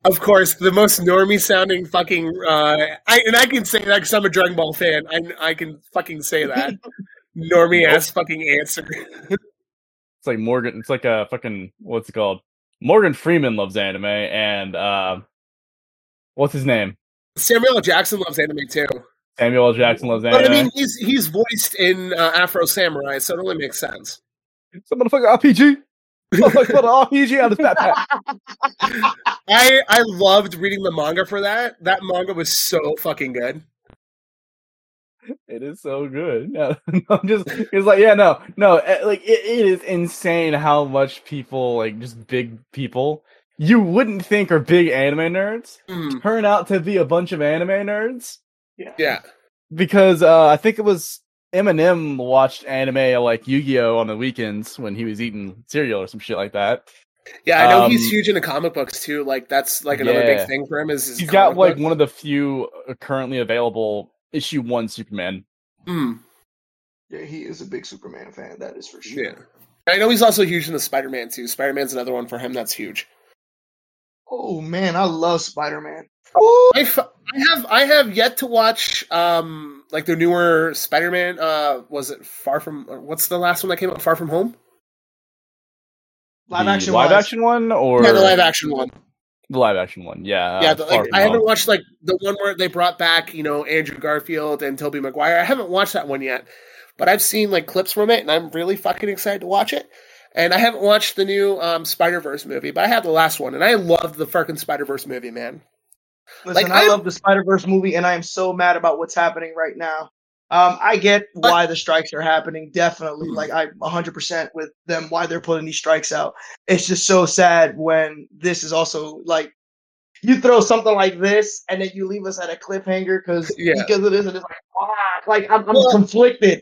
Of course, the most normie sounding fucking. I can say that because I'm a Dragon Ball fan. I can fucking say that normie ass fucking answer. It's like Morgan. It's like a fucking what's it called? Morgan Freeman loves anime, and what's his name? Samuel L. Jackson loves anime too. Samuel L. Jackson loves anime. But I mean, he's voiced in Afro Samurai, so it only makes sense. It's a motherfucking RPG. RPG out of his backpack. I loved reading the manga for that. That manga was so fucking good. It is so good. No, I'm just it's like yeah, no. Like it is insane how much people like just big people you wouldn't think are big anime nerds turn out to be a bunch of anime nerds. Yeah. Because I think it was Eminem watched anime like Yu-Gi-Oh! On the weekends when he was eating cereal or some shit like that. Yeah, I know he's huge into comic books too. Like that's like another big thing for him. Is he's got like one of the few currently available issue 1 Superman. Yeah, he is a big Superman fan. That is for sure. Yeah. I know he's also huge into Spider-Man too. Spider-Man's another one for him that's huge. Oh man, I love Spider-Man. I have yet to watch like the newer Spider-Man. Was it Far From? What's the last one that came out? Far From Home. The live action one. The live action one, yeah. Yeah, I haven't watched like the one where they brought back you know Andrew Garfield and Tobey Maguire. I haven't watched that one yet, but I've seen like clips from it, and I'm really fucking excited to watch it. And I haven't watched the new Spider-Verse movie, but I have the last one, and I love the fucking Spider-Verse movie, man. Listen, I love the Spider-Verse movie, and I am so mad about what's happening right now. I get why the strikes are happening, definitely. Like, I'm 100% with them, why they're putting these strikes out. It's just so sad when this is also, like, you throw something like this, and then you leave us at a cliffhanger because of this, and it's like, fuck. Like, I'm conflicted.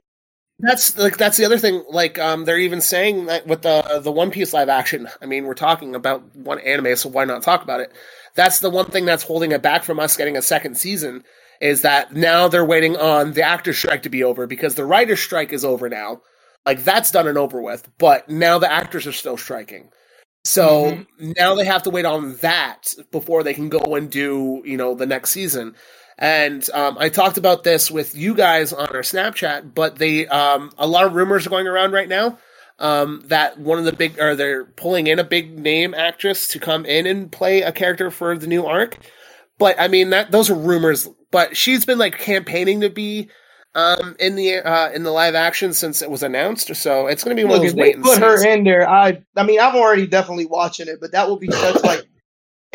That's the other thing. Like, they're even saying that with the One Piece live action. I mean, we're talking about one anime, so why not talk about it? that's the one thing that's holding it back from us getting a second season, is that now they're waiting on the actor's strike to be over, because the writer's strike is over now. Like, that's done and over with, but now the actors are still striking. So now they have to wait on that before they can go and do, you know, the next season. And I talked about this with you guys on our Snapchat, but they a lot of rumors are going around right now that one of the big, or they're pulling in a big name actress to come in and play a character for the new arc. But I mean, that those are rumors. But she's been like campaigning to be in the live action since it was announced, so it's going to be one of those wait and see. Put her in there. I mean, I'm already definitely watching it, but that will be such like.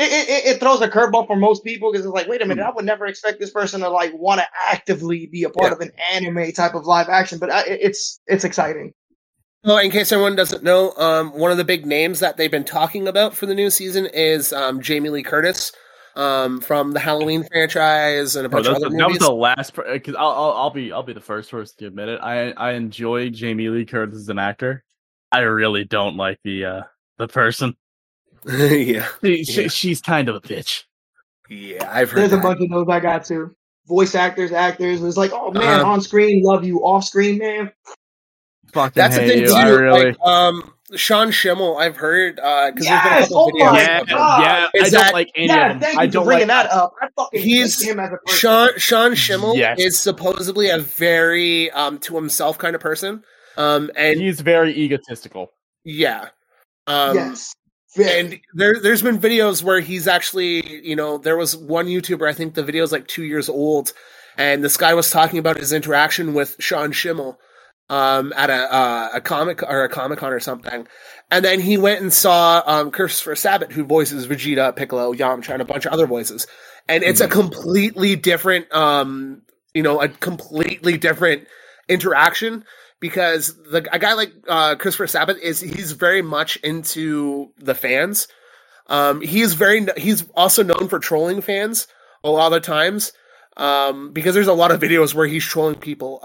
It throws a curveball for most people, because it's like, wait a minute, I would never expect this person to like want to actively be a part of an anime type of live action, but it's exciting. Well, in case anyone doesn't know, one of the big names that they've been talking about for the new season is Jamie Lee Curtis from the Halloween franchise and a bunch of other movies. That was the last, because I'll be the first person to admit it. I enjoy Jamie Lee Curtis as an actor. I really don't like the person. She's kind of a bitch. Yeah, I've heard. There's a bunch of those I got too. Voice actors. It's like, oh man, on screen, love you. Off screen, man. Fucking that's the thing too. I really... like, Sean Schimmel, I've heard. Yes, there's been a couple videos. I don't like any of them. I don't bringing that up. I fucking hate him as a person. Sean Schimmel is supposedly a very to himself kind of person. And he's very egotistical. Yeah. Yes. And there's been videos where he's actually, you know, there was one YouTuber, I think the video's like 2 years old, and this guy was talking about his interaction with Sean Schimmel at a Comic-Con or something. And then he went and saw Christopher Sabat, who voices Vegeta, Piccolo, Yamcha, and a bunch of other voices. And it's a completely different, interaction. Because a guy like Christopher Sabat he's very much into the fans. He's also known for trolling fans a lot of the times, because there's a lot of videos where he's trolling people.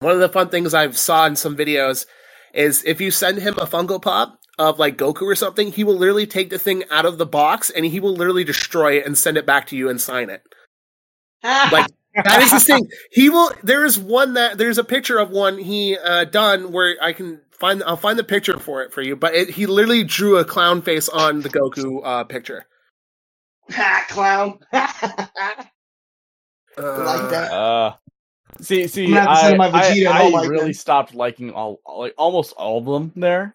One of the fun things I've saw in some videos is if you send him a Funko Pop of like Goku or something, he will literally take the thing out of the box and he will literally destroy it and send it back to you and sign it. Like. That is his thing. There's a picture of one he done where I'll find the picture for it for you, but he literally drew a clown face on the Goku picture. Ha, clown. Like that. See, I really stopped liking almost all of them there.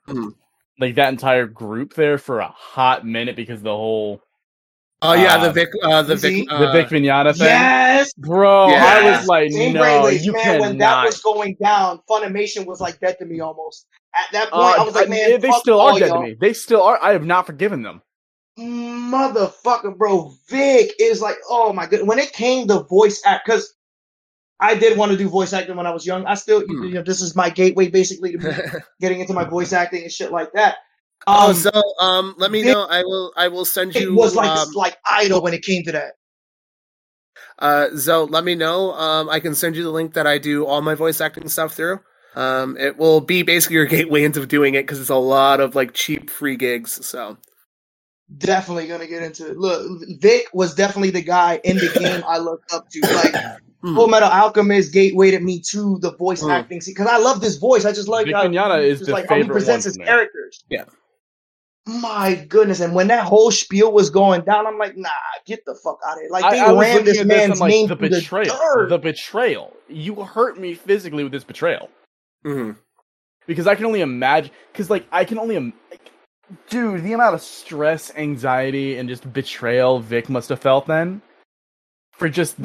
Like that entire group there for a hot minute, because the whole... Oh yeah, the Vic Mignogna thing. Yes, bro. Yes. I was like, cannot. When that was going down, Funimation was like dead to me almost. At that point, I was like, man, they still are dead to me. They still are. I have not forgiven them. Motherfucker, bro. Vic is like, oh my goodness. When it came to voice act, because I did want to do voice acting when I was young. I still, you know, this is my gateway basically to getting into my voice acting and shit like that. Let me know. I will send you. It was like idol when it came to that. So let me know. I can send you the link that I do all my voice acting stuff through. It will be basically your gateway into doing it, because it's a lot of like cheap free gigs. So definitely gonna get into it. Look, Vic was definitely the guy in the game I looked up to. Like Full Metal Alchemist gatewayed me to the voice acting scene, because I love this voice. I just like Vic Mignogna is just like how he presents his characters. Yeah. My goodness. And when that whole spiel was going down, I'm like, nah, get the fuck out of here. Like, they ran this man's name through the dirt. The betrayal. You hurt me physically with this betrayal. Mm-hmm. Because I can only imagine... dude, the amount of stress, anxiety, and just betrayal Vic must have felt then. For just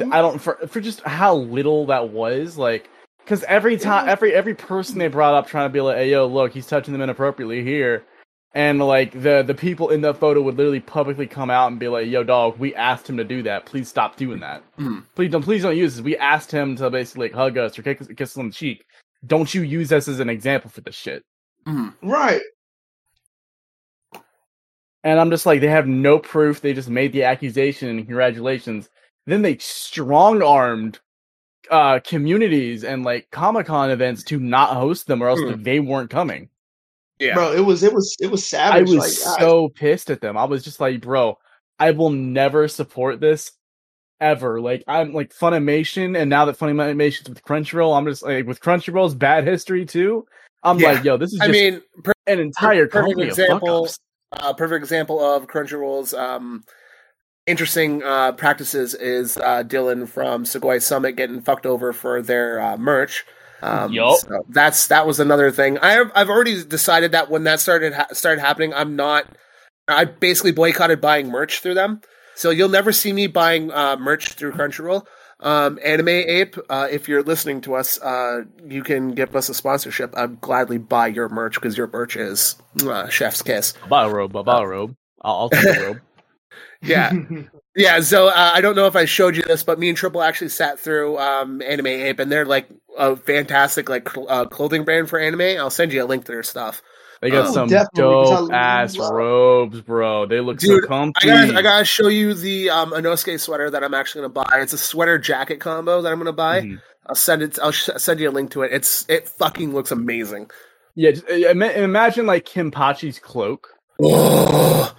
how little that was. Like... Because every time... Every person they brought up trying to be like, hey, yo, look, he's touching them inappropriately here... And, like, the people in the photo would literally publicly come out and be like, yo, dog, we asked him to do that. Please stop doing that. Please don't use this. We asked him to basically like, hug us or kiss us on the cheek. Don't you use us as an example for this shit. Right. And I'm just like, they have no proof. They just made the accusation and congratulations. Then they strong-armed communities and, like, Comic-Con events to not host them, or else like, they weren't coming. Yeah. Bro, it was savage. I was so pissed at them. I was just like, bro, I will never support this ever. Like, I'm like Funimation, and now that Funimation's with Crunchyroll, I'm just like, with Crunchyroll's bad history too. I'm like, yo, this is just an entire company of fuck-ups. Perfect example of Crunchyroll's interesting practices is Dylan from Sugoi Summit getting fucked over for their merch. So that was another thing. I've already decided that when that started happening, I basically boycotted buying merch through them. So you'll never see me buying merch through Crunchyroll. Anime Ape, if you're listening to us, you can give us a sponsorship. I'll gladly buy your merch because your merch is chef's kiss. I'll buy a robe. I'll take a robe. Yeah. So I don't know if I showed you this, but me and Triple actually sat through Anime Ape, and they're like a fantastic clothing brand for anime. I'll send you a link to their stuff. They got some dope ass robes, bro. They look so comfy. I gotta show you the Inosuke sweater that I'm actually gonna buy. It's a sweater jacket combo that I'm gonna buy. Mm-hmm. I'll send you a link to it. It fucking looks amazing. Yeah, just, imagine like Kenpachi's cloak, but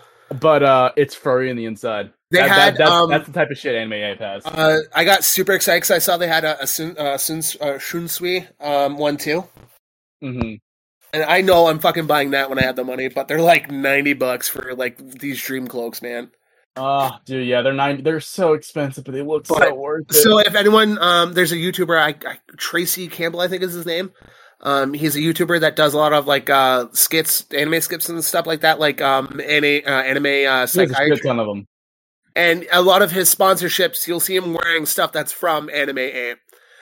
it's furry on the inside. That's the type of shit Anime Ape has. I got super excited because I saw they had a Shunsui one too. Mm-hmm. And I know I'm fucking buying that when I have the money, but they're like $90 for like these dream cloaks, man. Oh, dude, yeah, they're $90. They're so expensive, but they look so worth it. So if anyone, there's a YouTuber, Tracy Campbell, I think is his name. He's a YouTuber that does a lot of like skits, anime skits and stuff like that, like anime psychiatry. There's a ton of them. And a lot of his sponsorships, you'll see him wearing stuff that's from Anime Ape.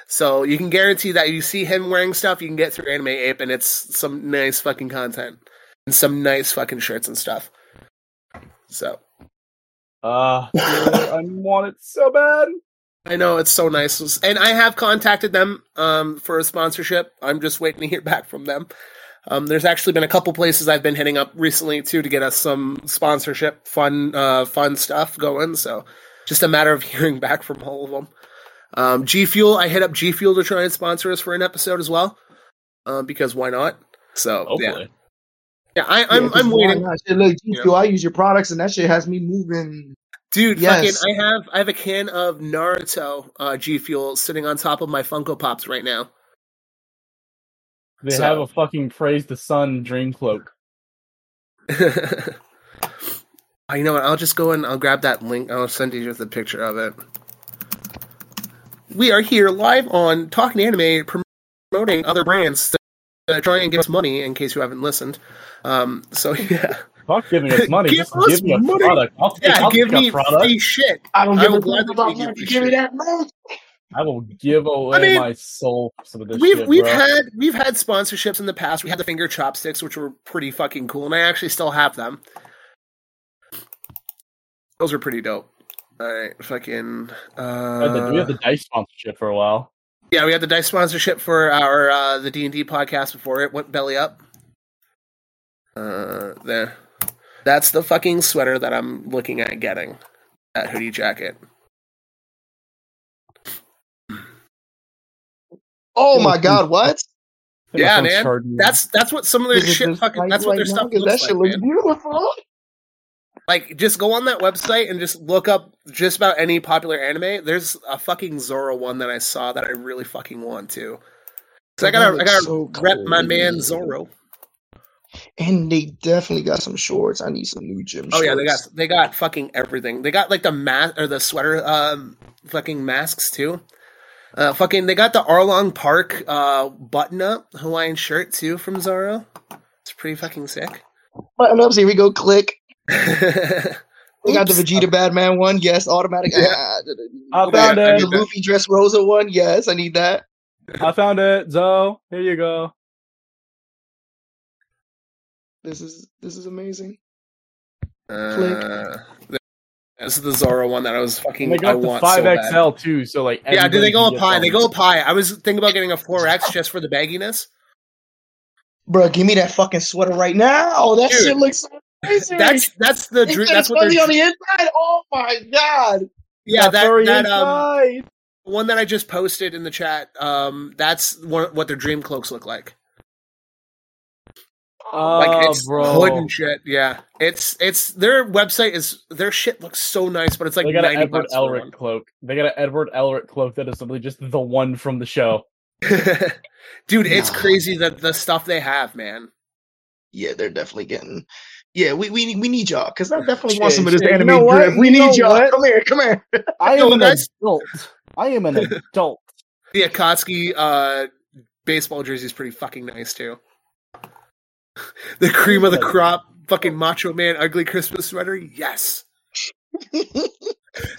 So you can guarantee that you see him wearing stuff you can get through Anime Ape, and it's some nice fucking content and some nice fucking shirts and stuff. So, I want it so bad. I know, it's so nice, and I have contacted them for a sponsorship. I'm just waiting to hear back from them. There's actually been a couple places I've been hitting up recently too to get us some sponsorship, fun stuff going. So, just a matter of hearing back from all of them. G Fuel, I hit up G Fuel to try and sponsor us for an episode as well, because why not? So hopefully. Yeah, I'm waiting. Look, G Fuel, I use your products, and that shit has me moving. Dude, yes. Fucking, I have a can of Naruto G Fuel sitting on top of my Funko Pops right now. They have a fucking Praise the Sun dream cloak. You know what? I'll just go and I'll grab that link. I'll send you the picture of it. We are here live on Talking Anime, promoting other brands that try and give us money, in case you haven't listened. Yeah. Fuck giving us money. Give me a product. I'll give me free shit. Give me that money. I will give away my soul for some of this shit. We've had sponsorships in the past. We had the finger chopsticks, which were pretty fucking cool, and I actually still have them. Those are pretty dope. All right, fucking. We had the dice sponsorship for a while. Yeah, we had the dice sponsorship for our the D&D podcast before it went belly up. There, that's the fucking sweater that I'm looking at getting. That hoodie jacket. Oh my god! What? Yeah, man. Charging. That's what some of their shit fucking. That's what their stuff looks like. That shit looks beautiful. Like, just go on that website and just look up just about any popular anime. There's a fucking Zoro one that I saw that I really fucking want to. So I gotta rep my man Zoro. And they definitely got some shorts. I need some new gym shorts. Oh yeah, they got fucking everything. They got like the mask or the sweater fucking masks too. Fucking they got the Arlong Park button up Hawaiian shirt too from Zoro. It's pretty fucking sick. Button ups, here we go, click. We got the Vegeta Batman one, yes, automatic. Yeah. I found it. The Luffy Dressrosa one, yes, I need that. I found it, Zoe. Here you go. This is amazing. Click. This is the Zoro one that I was fucking. They got the 5XL too, so like yeah. Do they go up high? They go up high. I was thinking about getting a 4X just for the bagginess. Bro, give me that fucking sweater right now. Oh, that shit looks so crazy. That's what they're on the inside. Oh my god. Yeah, that one that I just posted in the chat. That's what their dream cloaks look like. Like it's hood and shit. Yeah, it's their website is their shit looks so nice, but it's like they got an Edward Elric cloak. They got an Edward Elric cloak that is simply just the one from the show. Dude, it's crazy that the stuff they have, man. Yeah, they're definitely getting. Yeah, we need y'all because I definitely want some of this anime. You know what? We need y'all. What? Come here. I am an adult. The Akatsuki baseball jersey is pretty fucking nice too. The cream of the crop, fucking Macho Man, ugly Christmas sweater. Yes.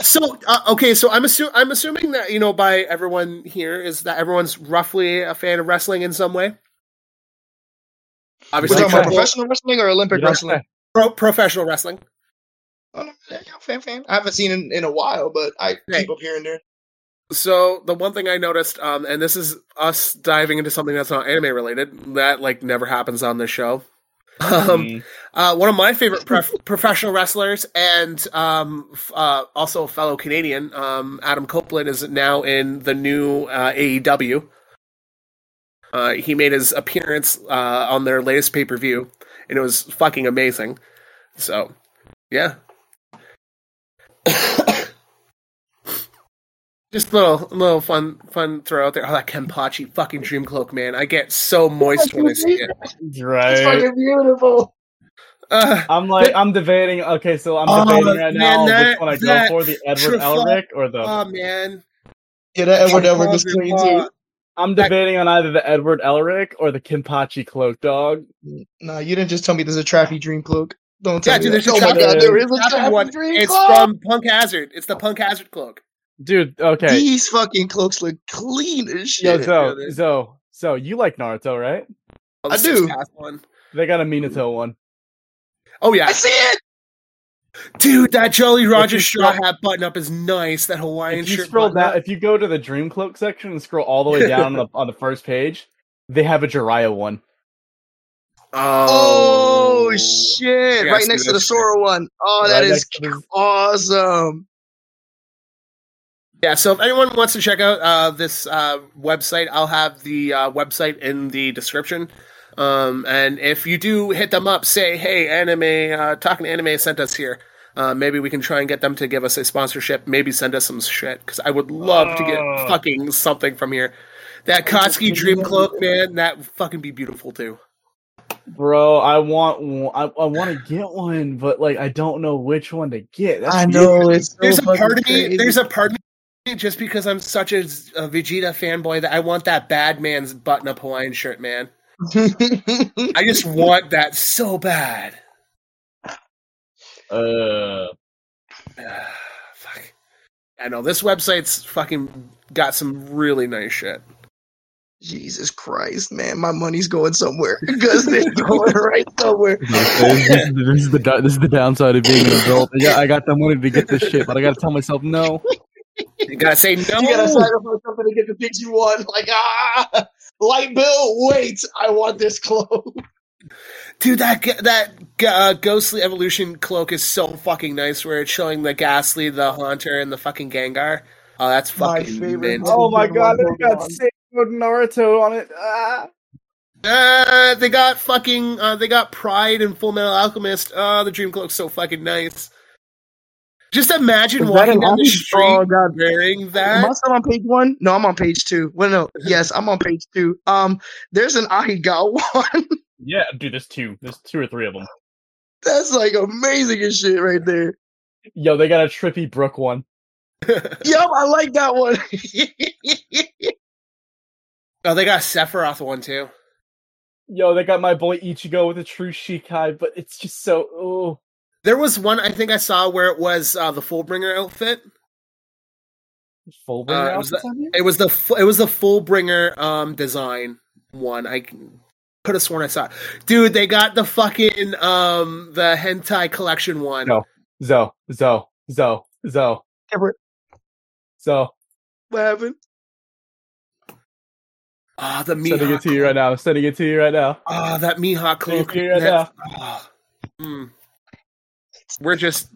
So I'm assuming that by everyone here is that everyone's roughly a fan of wrestling in some way. Obviously, we're talking about professional wrestling or Olympic wrestling? Professional wrestling. Oh, no, fan. I haven't seen in a while, but I keep up here and there. So the one thing I noticed, and this is us diving into something that's not anime related, that never happens on this show. One of my favorite professional wrestlers and also a fellow Canadian, Adam Copeland, is now in the new AEW. He made his appearance on their latest pay-per-view, and it was fucking amazing. So, yeah. Just little fun throw out there. Oh, that Kenpachi fucking dream cloak, man. I get so moist when I see it. Right. It's fucking beautiful. I'm debating. Okay, so I'm debating right now which one I go for, the Edward Elric or the... Oh, man. Yeah, that Edward Elric is clean, too. I'm debating on either the Edward Elric or the Kenpachi cloak, dog. No, you didn't just tell me there's a Traffy dream cloak. Don't tell me. There's there is a Traffy dream cloak. It's from Punk Hazard. It's the Punk Hazard cloak. Dude, okay. These fucking cloaks look clean as shit. So you like Naruto, right? Oh, I do. They got a Minato one. Oh, yeah. I see it! Dude, that Jolly Roger straw hat button-up is nice. That Hawaiian shirt button-up. If you go to the Dream Cloak section and scroll all the way down on the first page, they have a Jiraiya one. Oh shit. Right next to the Zoro one. Oh, right, that is awesome. Yeah, so if anyone wants to check out this website, I'll have the website in the description. And if you do hit them up, say, hey, anime, Talkin' Anime sent us here. Maybe we can try and get them to give us a sponsorship. Maybe send us some shit, because I would love to get fucking something from here. That Kotsky dream cloak, man, that would fucking be beautiful, too. Bro, I want one. I want to get one, but I don't know which one to get. That's weird. It's so there's a part of me. Just because I'm such a Vegeta fanboy that I want that bad man's button-up Hawaiian shirt, man. I just want that so bad. Fuck. I know, this website's fucking got some really nice shit. Jesus Christ, man. My money's going somewhere. Because they're going right somewhere. This is the downside of being an adult. Yeah, I got the money to get this shit, but I gotta tell myself no. You gotta say no. You gotta sacrifice something to get the things you want. Light bill, wait! I want this cloak. Dude, that Ghostly Evolution cloak is so fucking nice. Where it's showing the Ghastly, the Haunter, and the fucking Gengar. Oh, that's fucking my favorite. Oh my god, they got Seiyu Naruto on it. They got fucking. They got Pride and Full Metal Alchemist. Oh, the dream cloak's so fucking nice. Just imagine walking down the street wearing that. Am I still on page 1? No, I'm on page 2. Well, no, yes, I'm on page 2. There's an Ahigao one. Yeah, dude, there's two. There's 2 or 3 of them. That's amazing as shit right there. Yo, they got a trippy Brooke one. Yup, I like that one. Oh, they got a Sephiroth one too. Yo, they got my boy Ichigo with a true Shikai, but it's just so. Ooh. There was one I think I saw where it was the Fullbringer outfit. Fullbringer outfit? It was the Fullbringer design one. I could have sworn I saw it. Dude, they got the fucking the hentai collection one. No. Zo. So what happened? Ah, the Mihawk. Sending it to you right now. Ah, that Mihawk cloak. We're just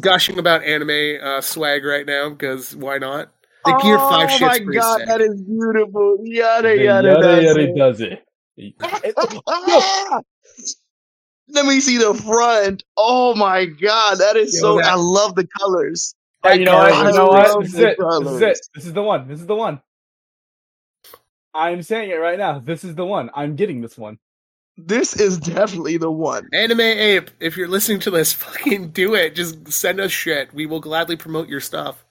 gushing about anime swag right now, because why not? The Gear 5 shit's pretty sick. Oh my god, that is beautiful. Yada yada does it. Let me see the front. Oh my god, that is so. I love the colors. You know what? This is it. This is the one. This is the one. I'm saying it right now. This is the one. I'm getting this one. This is definitely the one. Anime Ape, if you're listening to this, fucking do it. Just send us shit. We will gladly promote your stuff.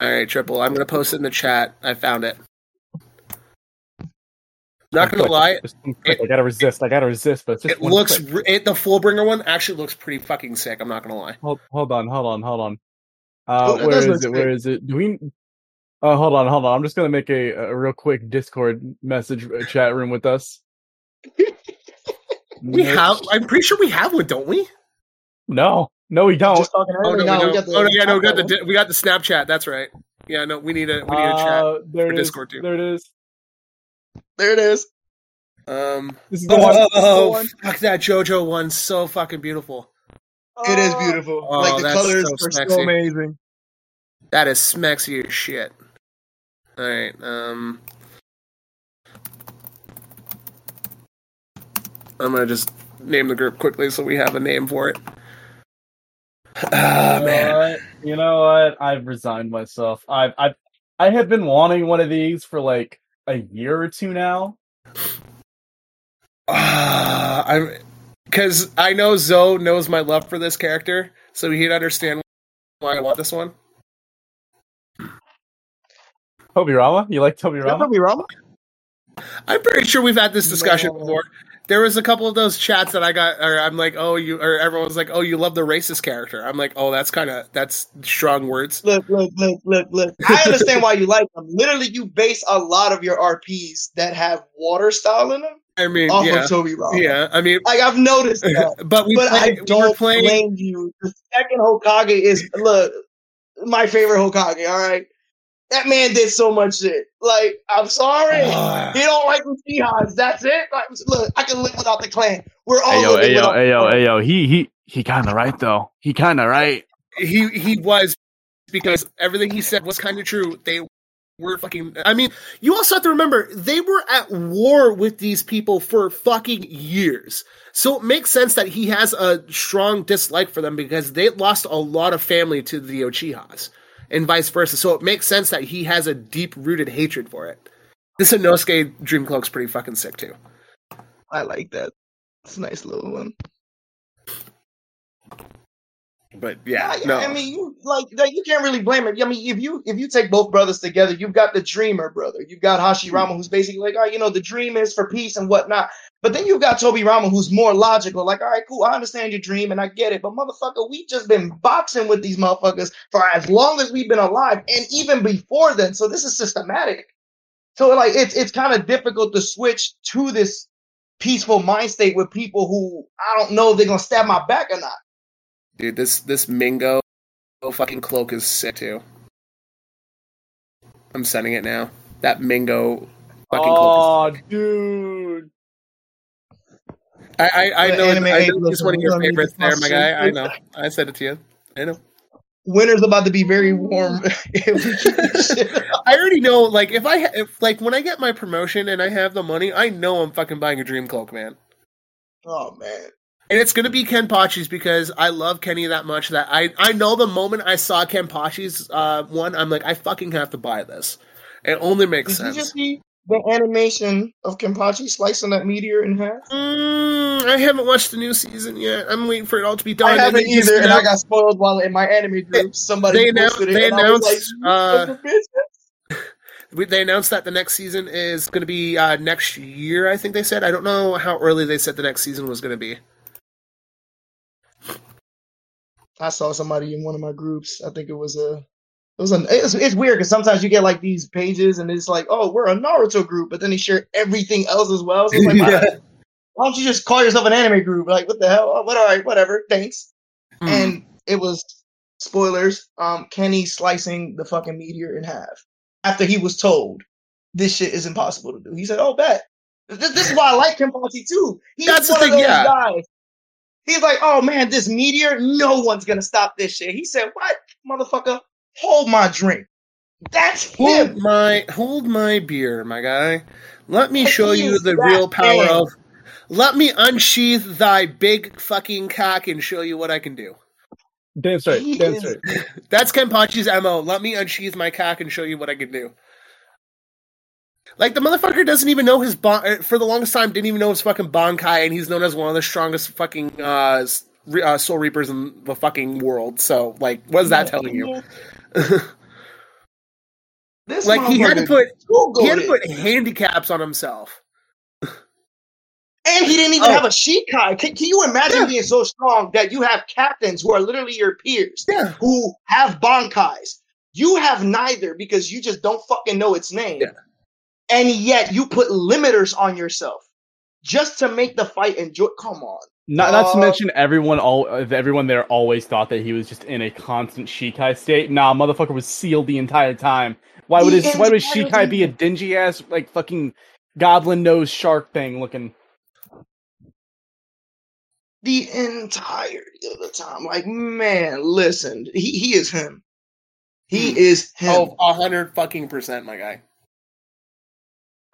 All right, Triple. I'm gonna post it in the chat. I found it. Not gonna lie, I gotta resist. But it looks the Fullbringer one actually looks pretty fucking sick. I'm not gonna lie. Hold on. Where is it? Do we? Hold on. I'm just gonna make a real quick Discord message chat room with us. I'm pretty sure we have one, don't we? No, we don't. We got the Snapchat. That's right. Yeah, no, we need a chat for Discord too. There it is. This is the one. Fuck that JoJo one! So fucking beautiful. It is beautiful. Oh, like the colors are so amazing. That is smexy as shit. All right. I'm gonna just name the group quickly so we have a name for it. Man. You know what? I've resigned myself. I have been wanting one of these for like a year or two now. Because I know Zoe knows my love for this character, so he'd understand why I want this one. Tobirama? You like Tobirama? I'm pretty sure we've had this discussion before. There was a couple of those chats that I got, or I'm like, everyone was like, oh, you love the racist character. I'm like, oh, that's strong words. Look. I understand why you like them. Literally, you base a lot of your RPs that have water style in them. I mean, off of Tobirama. Yeah, I mean, like I've noticed that. But I don't blame you. The second Hokage is my favorite Hokage. All right. That man did so much shit. Like, I'm sorry. He don't like Uchihas. That's it. Like, look, I can live without the clan. We're all living without the clan. He kind of right, though. He kind of right. He was, because everything he said was kind of true. They were fucking... I mean, you also have to remember, they were at war with these people for fucking years. So it makes sense that he has a strong dislike for them because they lost a lot of family to the Uchihas. And vice versa. So it makes sense that he has a deep-rooted hatred for it. This Inosuke Dreamcloak's pretty fucking sick, too. I like that. It's a nice little one. But, no. I mean, you, like, you can't really blame it. I mean, if you take both brothers together, you've got the Dreamer brother. You've got Hashirama, who's basically like, all right, you know, the dream is for peace and whatnot. But then you've got Tobirama, who's more logical. Like, all right, cool, I understand your dream, and I get it. But, motherfucker, we've just been boxing with these motherfuckers for as long as we've been alive, and even before then. So this is systematic. So, like, it's kind of difficult to switch to this peaceful mind state with people who I don't know if they're going to stab my back or not. Dude, this Mingo fucking cloak is sick, too. I'm sending it now. That Mingo fucking cloak is sick. Oh, dude. I know it's one of your favorites there, my guy. I know. I said it to you. I know. Winter's about to be very warm. I already know, like, if when I get my promotion and I have the money, I know I'm fucking buying a dream cloak, man. Oh, man. And it's going to be Kenpachi's because I love Kenny that much that I know the moment I saw Kenpachi's one, I'm like, I fucking have to buy this. It only makes sense. You just need the animation of Kenpachi slicing that meteor in half? I haven't watched the new season yet. I'm waiting for it all to be done. I haven't either, and I got spoiled while in my anime group. They announced that the next season is going to be next year, I think they said. I don't know how early they said the next season was going to be. I saw somebody in one of my groups. I think it was a... It's weird because sometimes you get like these pages and it's like, oh, we're a Naruto group, but then they share everything else as well. So it's like, why don't you just call yourself an anime group? Like, what the hell? Oh, all right, whatever. Thanks. Mm. And it was spoilers. Kenny slicing the fucking meteor in half after he was told this shit is impossible to do. He said, "Oh, bet." This is why I like Kenpachi too. He's one of those guys. He's like, "Oh man, this meteor, no one's gonna stop this shit." He said, "What, motherfucker? Hold my drink." That's him. Hold my beer, my guy. Let me show you the real power of Let me unsheath thy big fucking cock and show you what I can do. Damn straight. Damn straight. That's Kenpachi's MO. Let me unsheath my cock and show you what I can do. Like, the motherfucker doesn't even know his... for the longest time, didn't even know his fucking Bankai, and he's known as one of the strongest fucking Soul Reapers in the fucking world. So, like, what is that telling you? Like, he had to put handicaps on himself. And he didn't even have a Shikai. Can you imagine being so strong that you have captains who are literally your peers who have Bankais? You have neither because you just don't fucking know its name. Yeah. And yet you put limiters on yourself just to make the fight enjoy. Come on. Not to mention everyone there always thought that he was just in a constant Shikai state. Nah, motherfucker was sealed the entire time. Why would Shikai be a dingy ass like fucking goblin nose shark thing looking? The entirety of the time, like, man, listen, he is him. He is him. Oh, 100% my guy.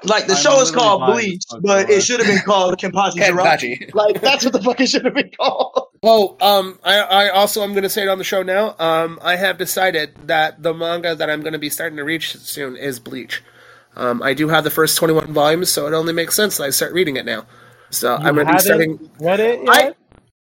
Like, the show is called Bleach, but it should have been called Kenpachi. Like, that's what the fuck it should have been called. Well, I'm going to say it on the show now. I have decided that the manga that I'm going to be starting to read soon is Bleach. I do have the first 21 volumes, so it only makes sense that I start reading it now. So I'm going to be starting... Read it yet?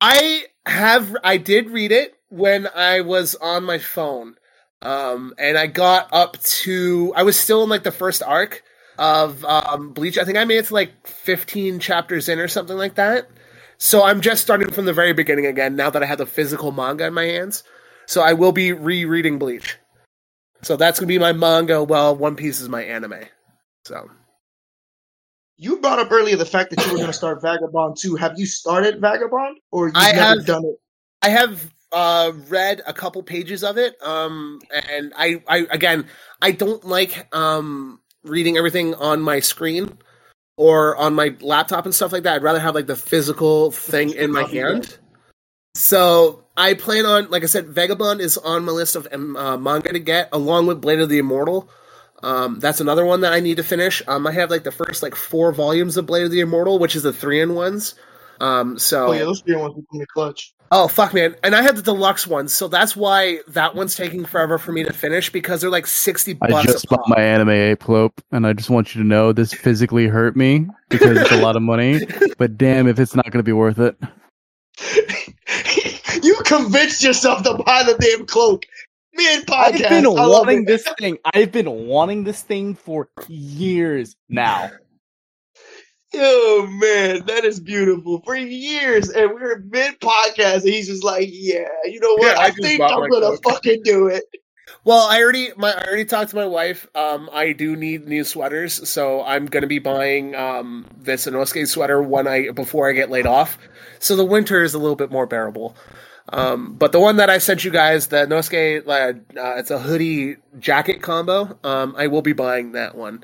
I did read it when I was on my phone. And I got up to... I was still in, like, the first arc of Bleach. I think I made it to like 15 chapters in or something like that. So I'm just starting from the very beginning again now that I have the physical manga in my hands. So I will be rereading Bleach. So that's going to be my manga while One Piece is my anime. So you brought up earlier the fact that you were going to start Vagabond 2. Have you started Vagabond or you've never done it? I have read a couple pages of it. And I don't like reading everything on my screen or on my laptop and stuff like that. I'd rather have like the physical thing in my hand. So I plan on, like I said, Vagabond is on my list of manga to get along with Blade of the Immortal. That's another one that I need to finish. I have like the first like 4 volumes of Blade of the Immortal, which is the 3-in-1s. Those 3-in-1s become a clutch. Oh, fuck, man. And I have the deluxe ones, so that's why that one's taking forever for me to finish, because they're like $60. I just bought my anime Aplope, and I just want you to know this physically hurt me, because it's a lot of money, but damn if it's not going to be worth it. You convinced yourself to buy the damn cloak. Mid-podcast. I've been wanting this thing for years now. Oh, man, that is beautiful. For years, and we're mid-podcast, and he's just like, yeah, you know what? Yeah, I think I'm going to fucking do it. Well, I already talked to my wife. I do need new sweaters, so I'm going to be buying this Inosuke sweater before I get laid off. So the winter is a little bit more bearable. But the one that I sent you guys, the Inosuke, it's a hoodie jacket combo. I will be buying that one.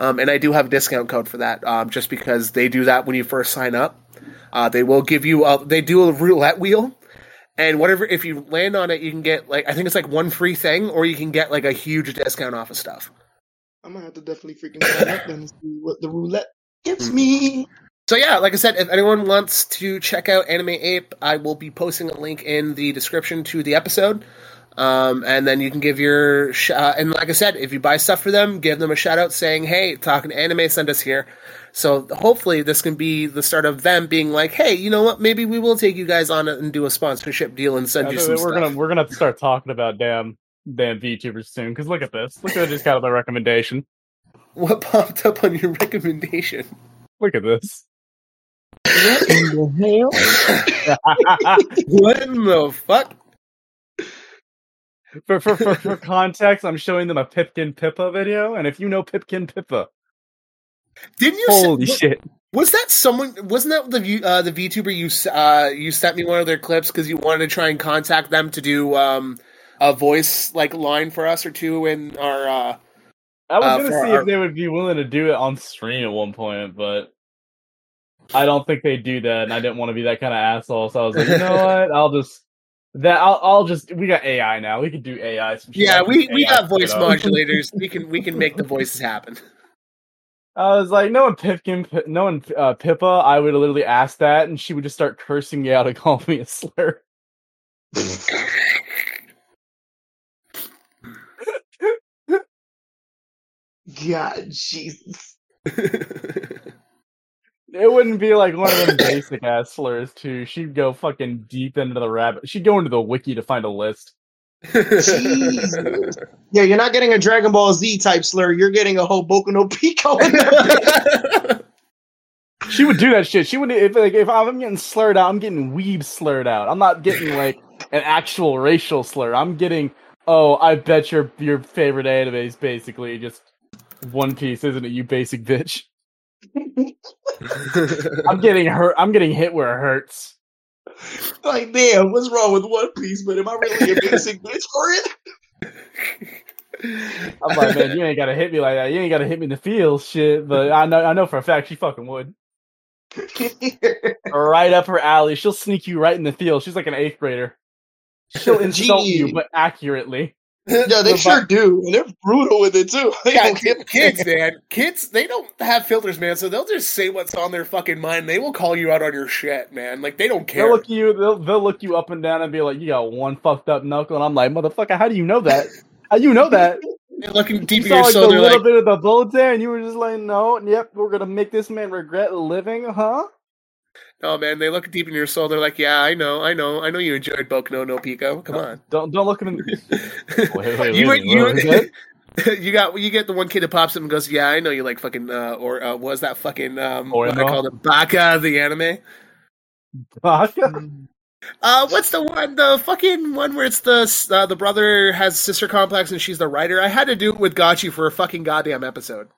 And I do have a discount code for that, just because they do that when you first sign up. They will give you they do a roulette wheel, and whatever, if you land on it, you can get, like, I think it's like one free thing, or you can get like a huge discount off of stuff. I'm gonna have to definitely freaking sign up and see what the roulette gives me. So yeah, like I said, if anyone wants to check out Anime Ape, I will be posting a link in the description to the episode. And then you can give your... and like I said, if you buy stuff for them, give them a shout-out saying, hey, Talkin' Anime sent us here. So hopefully this can be the start of them being like, hey, you know what? Maybe we will take you guys on and do a sponsorship deal and send you some stuff. We're going to have to start talking about damn VTubers soon, because look at this. Look at just kind of my recommendation. What popped up on your recommendation? Look at this. What in the hell? What in the fuck? For context, I'm showing them a Pipkin Pippa video, and if you know Pipkin Pippa, didn't you? Holy shit! Was that someone? Wasn't that the VTuber you sent me one of their clips because you wanted to try and contact them to do a voice like line for us or two in our. I was gonna see if they would be willing to do it on stream at one point, but I don't think they do that, and I didn't want to be that kind of asshole, so I was like, you know what, we got AI now. We can do AI. Some shit. Yeah, we got voice modulators. We can make the voices happen. I was like, knowing Pippa, I would literally ask that, and she would just start cursing me out and call me a slur. God, Jesus. It wouldn't be like one of them basic ass slurs, too. She'd go fucking deep into the rabbit. She'd go into the wiki to find a list. Jesus. Yeah, you're not getting a Dragon Ball Z type slur. You're getting a whole Boku no Pico in there. She would do that shit. She would if I'm getting slurred out, I'm getting weeb slurred out. I'm not getting like an actual racial slur. I'm getting, oh, I bet your favorite anime is basically just One Piece, isn't it? You basic bitch. I'm getting hurt. I'm getting hit where it hurts. Like, damn, what's wrong with One Piece? But am I really a basic bitch for it? I'm like, man, you ain't gotta hit me like that. You ain't gotta hit me in the feels, shit. But I know for a fact she fucking would. Right up her alley. She'll sneak you right in the feels. She's like an 8th grader. She'll insult you, but accurately. Yeah, they sure do. And they're brutal with it, too. They don't give kids, man. Kids, they don't have filters, man, so they'll just say what's on their fucking mind. They will call you out on your shit, man. Like, they don't care. They'll look you up and down and be like, you got one fucked up knuckle. And I'm like, motherfucker, how do you know that? How do you know that? They're looking deep in your shoulder. You saw, like, a little bit of the bullet there, and you were just like, no, yep, we're going to make this man regret living, huh? No, man, they look deep in your soul. They're like, yeah, I know you enjoyed Boku no Pico. Come on. Don't look him in the... Wait, you get the one kid that pops up and goes, yeah, I know you like fucking, what was that fucking, what I called it, Baka, the anime? Baka? What's the one, the fucking one where it's the brother has sister complex and she's the writer? I had to do it with Gachi for a fucking goddamn episode.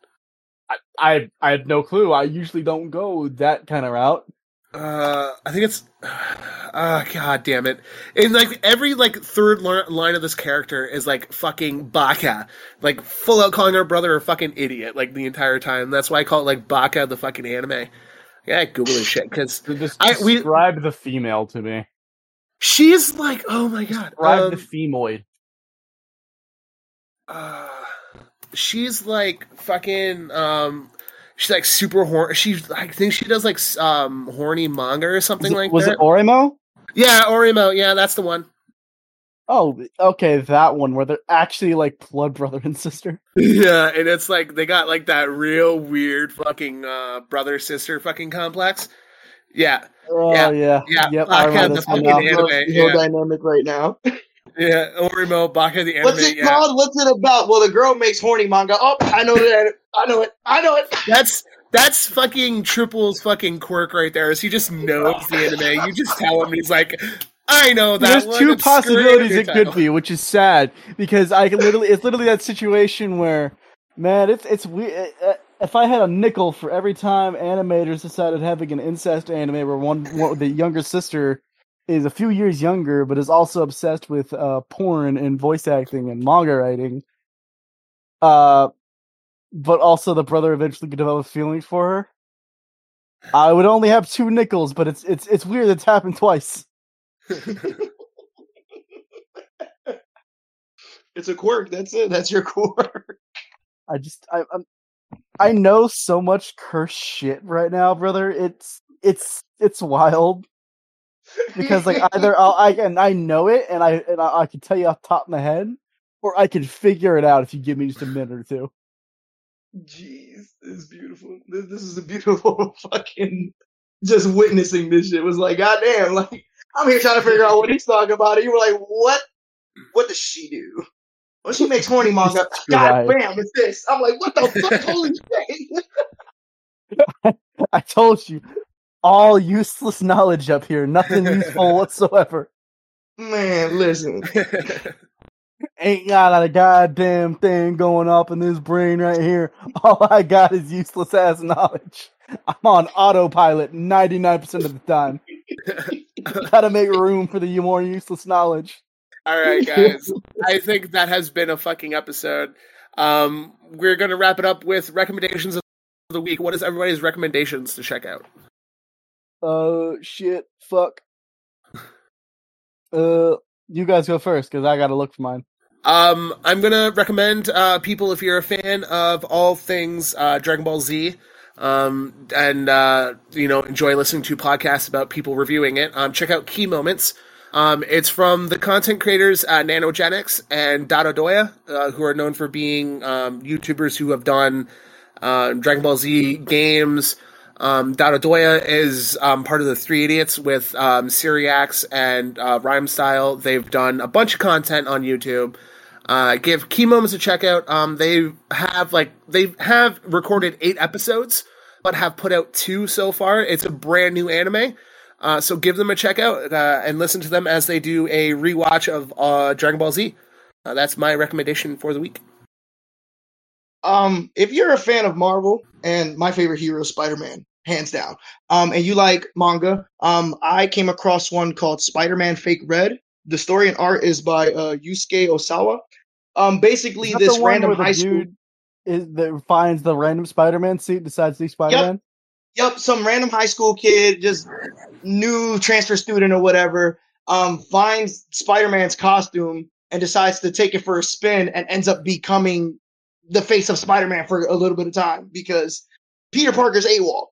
I have no clue. I usually don't go that kind of route. I think it's, god damn it. And like every like third line of this character is like fucking Baka, like full out calling her brother a fucking idiot, like the entire time. That's why I call it like Baka, the fucking anime. Yeah, I Google this shit. Cause describe the female to me. She's like, oh my God. Describe the femoid. She's like fucking, she's like super horny. I think she does like horny manga or something like that. Was it Oremo? Yeah, Oremo. Yeah, that's the one. Oh, okay, that one where they're actually like blood brother and sister. Yeah, and it's like they got like that real weird fucking brother sister fucking complex. Yeah. Oh yeah. Yep, Baka the fucking anime. Yeah. Dynamic right now. Yeah, Oremo, Baka the anime. What's it called? What's it about? Well, the girl makes horny manga. Oh, I know that. I know it. That's fucking Triple's fucking quirk right there. Is he just knows the anime? You just tell him, he's like, I know that. There's one. Two possibilities it could be, which is sad because it's literally that situation where, man, it's weird. If I had a nickel for every time animators decided having an incest anime where one the younger sister is a few years younger but is also obsessed with porn and voice acting and manga writing. But also the brother eventually could develop feelings for her. I would only have 2 nickels, but it's weird it's happened twice. It's a quirk, that's it. That's your quirk. I know so much cursed shit right now, brother. It's wild. Because like either I know it and I can tell you off the top of my head, or I can figure it out if you give me just a minute or two. Jeez, this is beautiful. This is a beautiful fucking just witnessing this shit. It was like, goddamn, like I'm here trying to figure out what he's talking about. And you were like, what? What does she do? Well, she makes horny manga. God damn, it's this. I'm like, what the fuck? Holy shit. I told you. All useless knowledge up here. Nothing useful whatsoever. Man, listen. Ain't got a goddamn thing going up in this brain right here. All I got is useless ass knowledge. I'm on autopilot 99% of the time. Gotta make room for the more useless knowledge. Alright, guys. I think that has been a fucking episode. We're gonna wrap it up with recommendations of the week. What is everybody's recommendations to check out? Shit, fuck. You guys go first, because I gotta look for mine. I'm going to recommend people, if you're a fan of all things Dragon Ball Z, and enjoy listening to podcasts about people reviewing it, check out Key Moments. It's from the content creators Nanogenics and Dado Doya, who are known for being YouTubers who have done Dragon Ball Z games. Dado Doya is part of the Three Idiots with Syriax and Rhyme Style. They've done a bunch of content on YouTube. Give Key Moments a check out. They have recorded 8 episodes, but have put out 2 so far. It's a brand new anime. So give them a check out and listen to them as they do a rewatch of Dragon Ball Z. That's my recommendation for the week. If you're a fan of Marvel, and my favorite hero is Spider-Man, hands down, and you like manga, I came across one called Spider-Man Fake Red. The story and art is by Yusuke Osawa. Basically, this random high school that finds the random Spider-Man suit, decides to be Spider-Man. Yep, some random high school kid, just new transfer student or whatever, finds Spider-Man's costume and decides to take it for a spin and ends up becoming the face of Spider-Man for a little bit of time because Peter Parker's AWOL.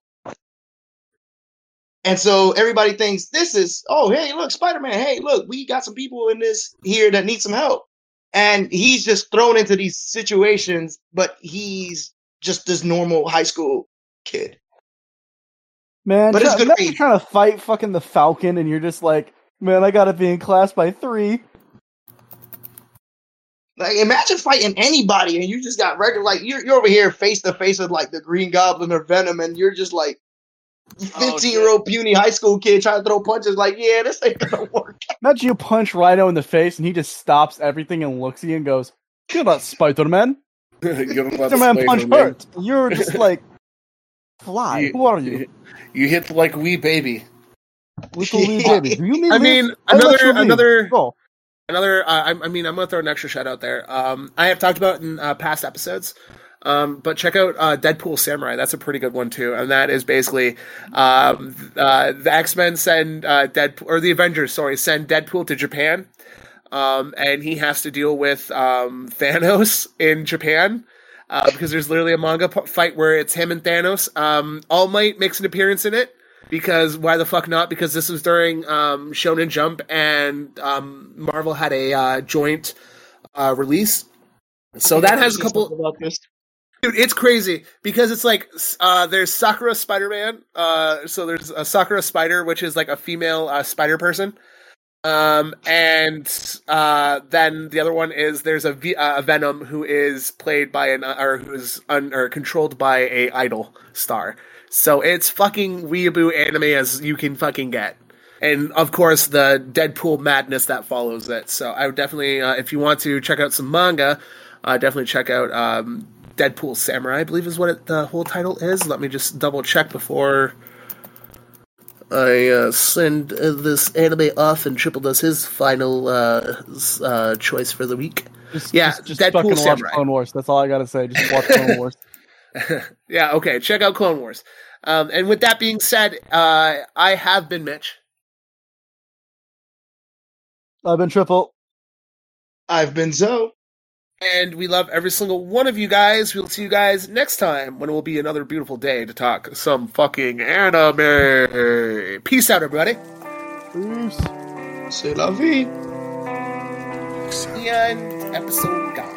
And so everybody thinks this is, oh, hey, look, Spider-Man, hey, look, we got some people in this here that need some help. And he's just thrown into these situations, but he's just this normal high school kid. Man, but you're trying to fight fucking the Falcon, and you're just like, man, I gotta be in class by 3. Like, imagine fighting anybody, and you just got regular, like, you're over here face to face with, like, the Green Goblin or Venom, and you're just, like, 15-year-old puny high school kid trying to throw punches, like, yeah, this ain't gonna work. Imagine you punch Rhino in the face, and he just stops everything and looks at you and goes, "Good about Spider-Man." Spider-Man punch hurt. You're just like, fly. Who are you? You hit like wee baby. Little wee baby. Do you mean? I'm going to throw an extra shout out there. I have talked about in past episodes, but check out Deadpool Samurai. That's a pretty good one too, and that is basically the X-Men send Deadpool, or the Avengers, sorry, send Deadpool to Japan, and he has to deal with Thanos in Japan. Because there's literally a manga fight where it's him and Thanos. All Might makes an appearance in it, because why the fuck not? Because this was during Shonen Jump, and Marvel had a joint release. So that has a couple... Dude, it's crazy, because it's like, there's Sakura Spider-Man, so there's a Sakura Spider, which is like a female spider person. Then the other one is there's a Venom who is played by controlled by a idol star. So it's fucking weeaboo anime as you can fucking get. And of course the Deadpool madness that follows it. So I would definitely, if you want to check out some manga, definitely check out, Deadpool Samurai, I believe is what the whole title is. Let me just double check before I send this anime off, and Triple does his final choice for the week. Just Deadpool Samurai. Watch Clone Wars. That's all I gotta say. Just watch Clone Wars. Yeah, okay. Check out Clone Wars. And with that being said, I have been Mitch. I've been Triple. I've been Zoe. And we love every single one of you guys. We'll see you guys next time, when it will be another beautiful day to talk some fucking anime. Peace out, everybody. Peace. C'est la vie. See ya in episode 9.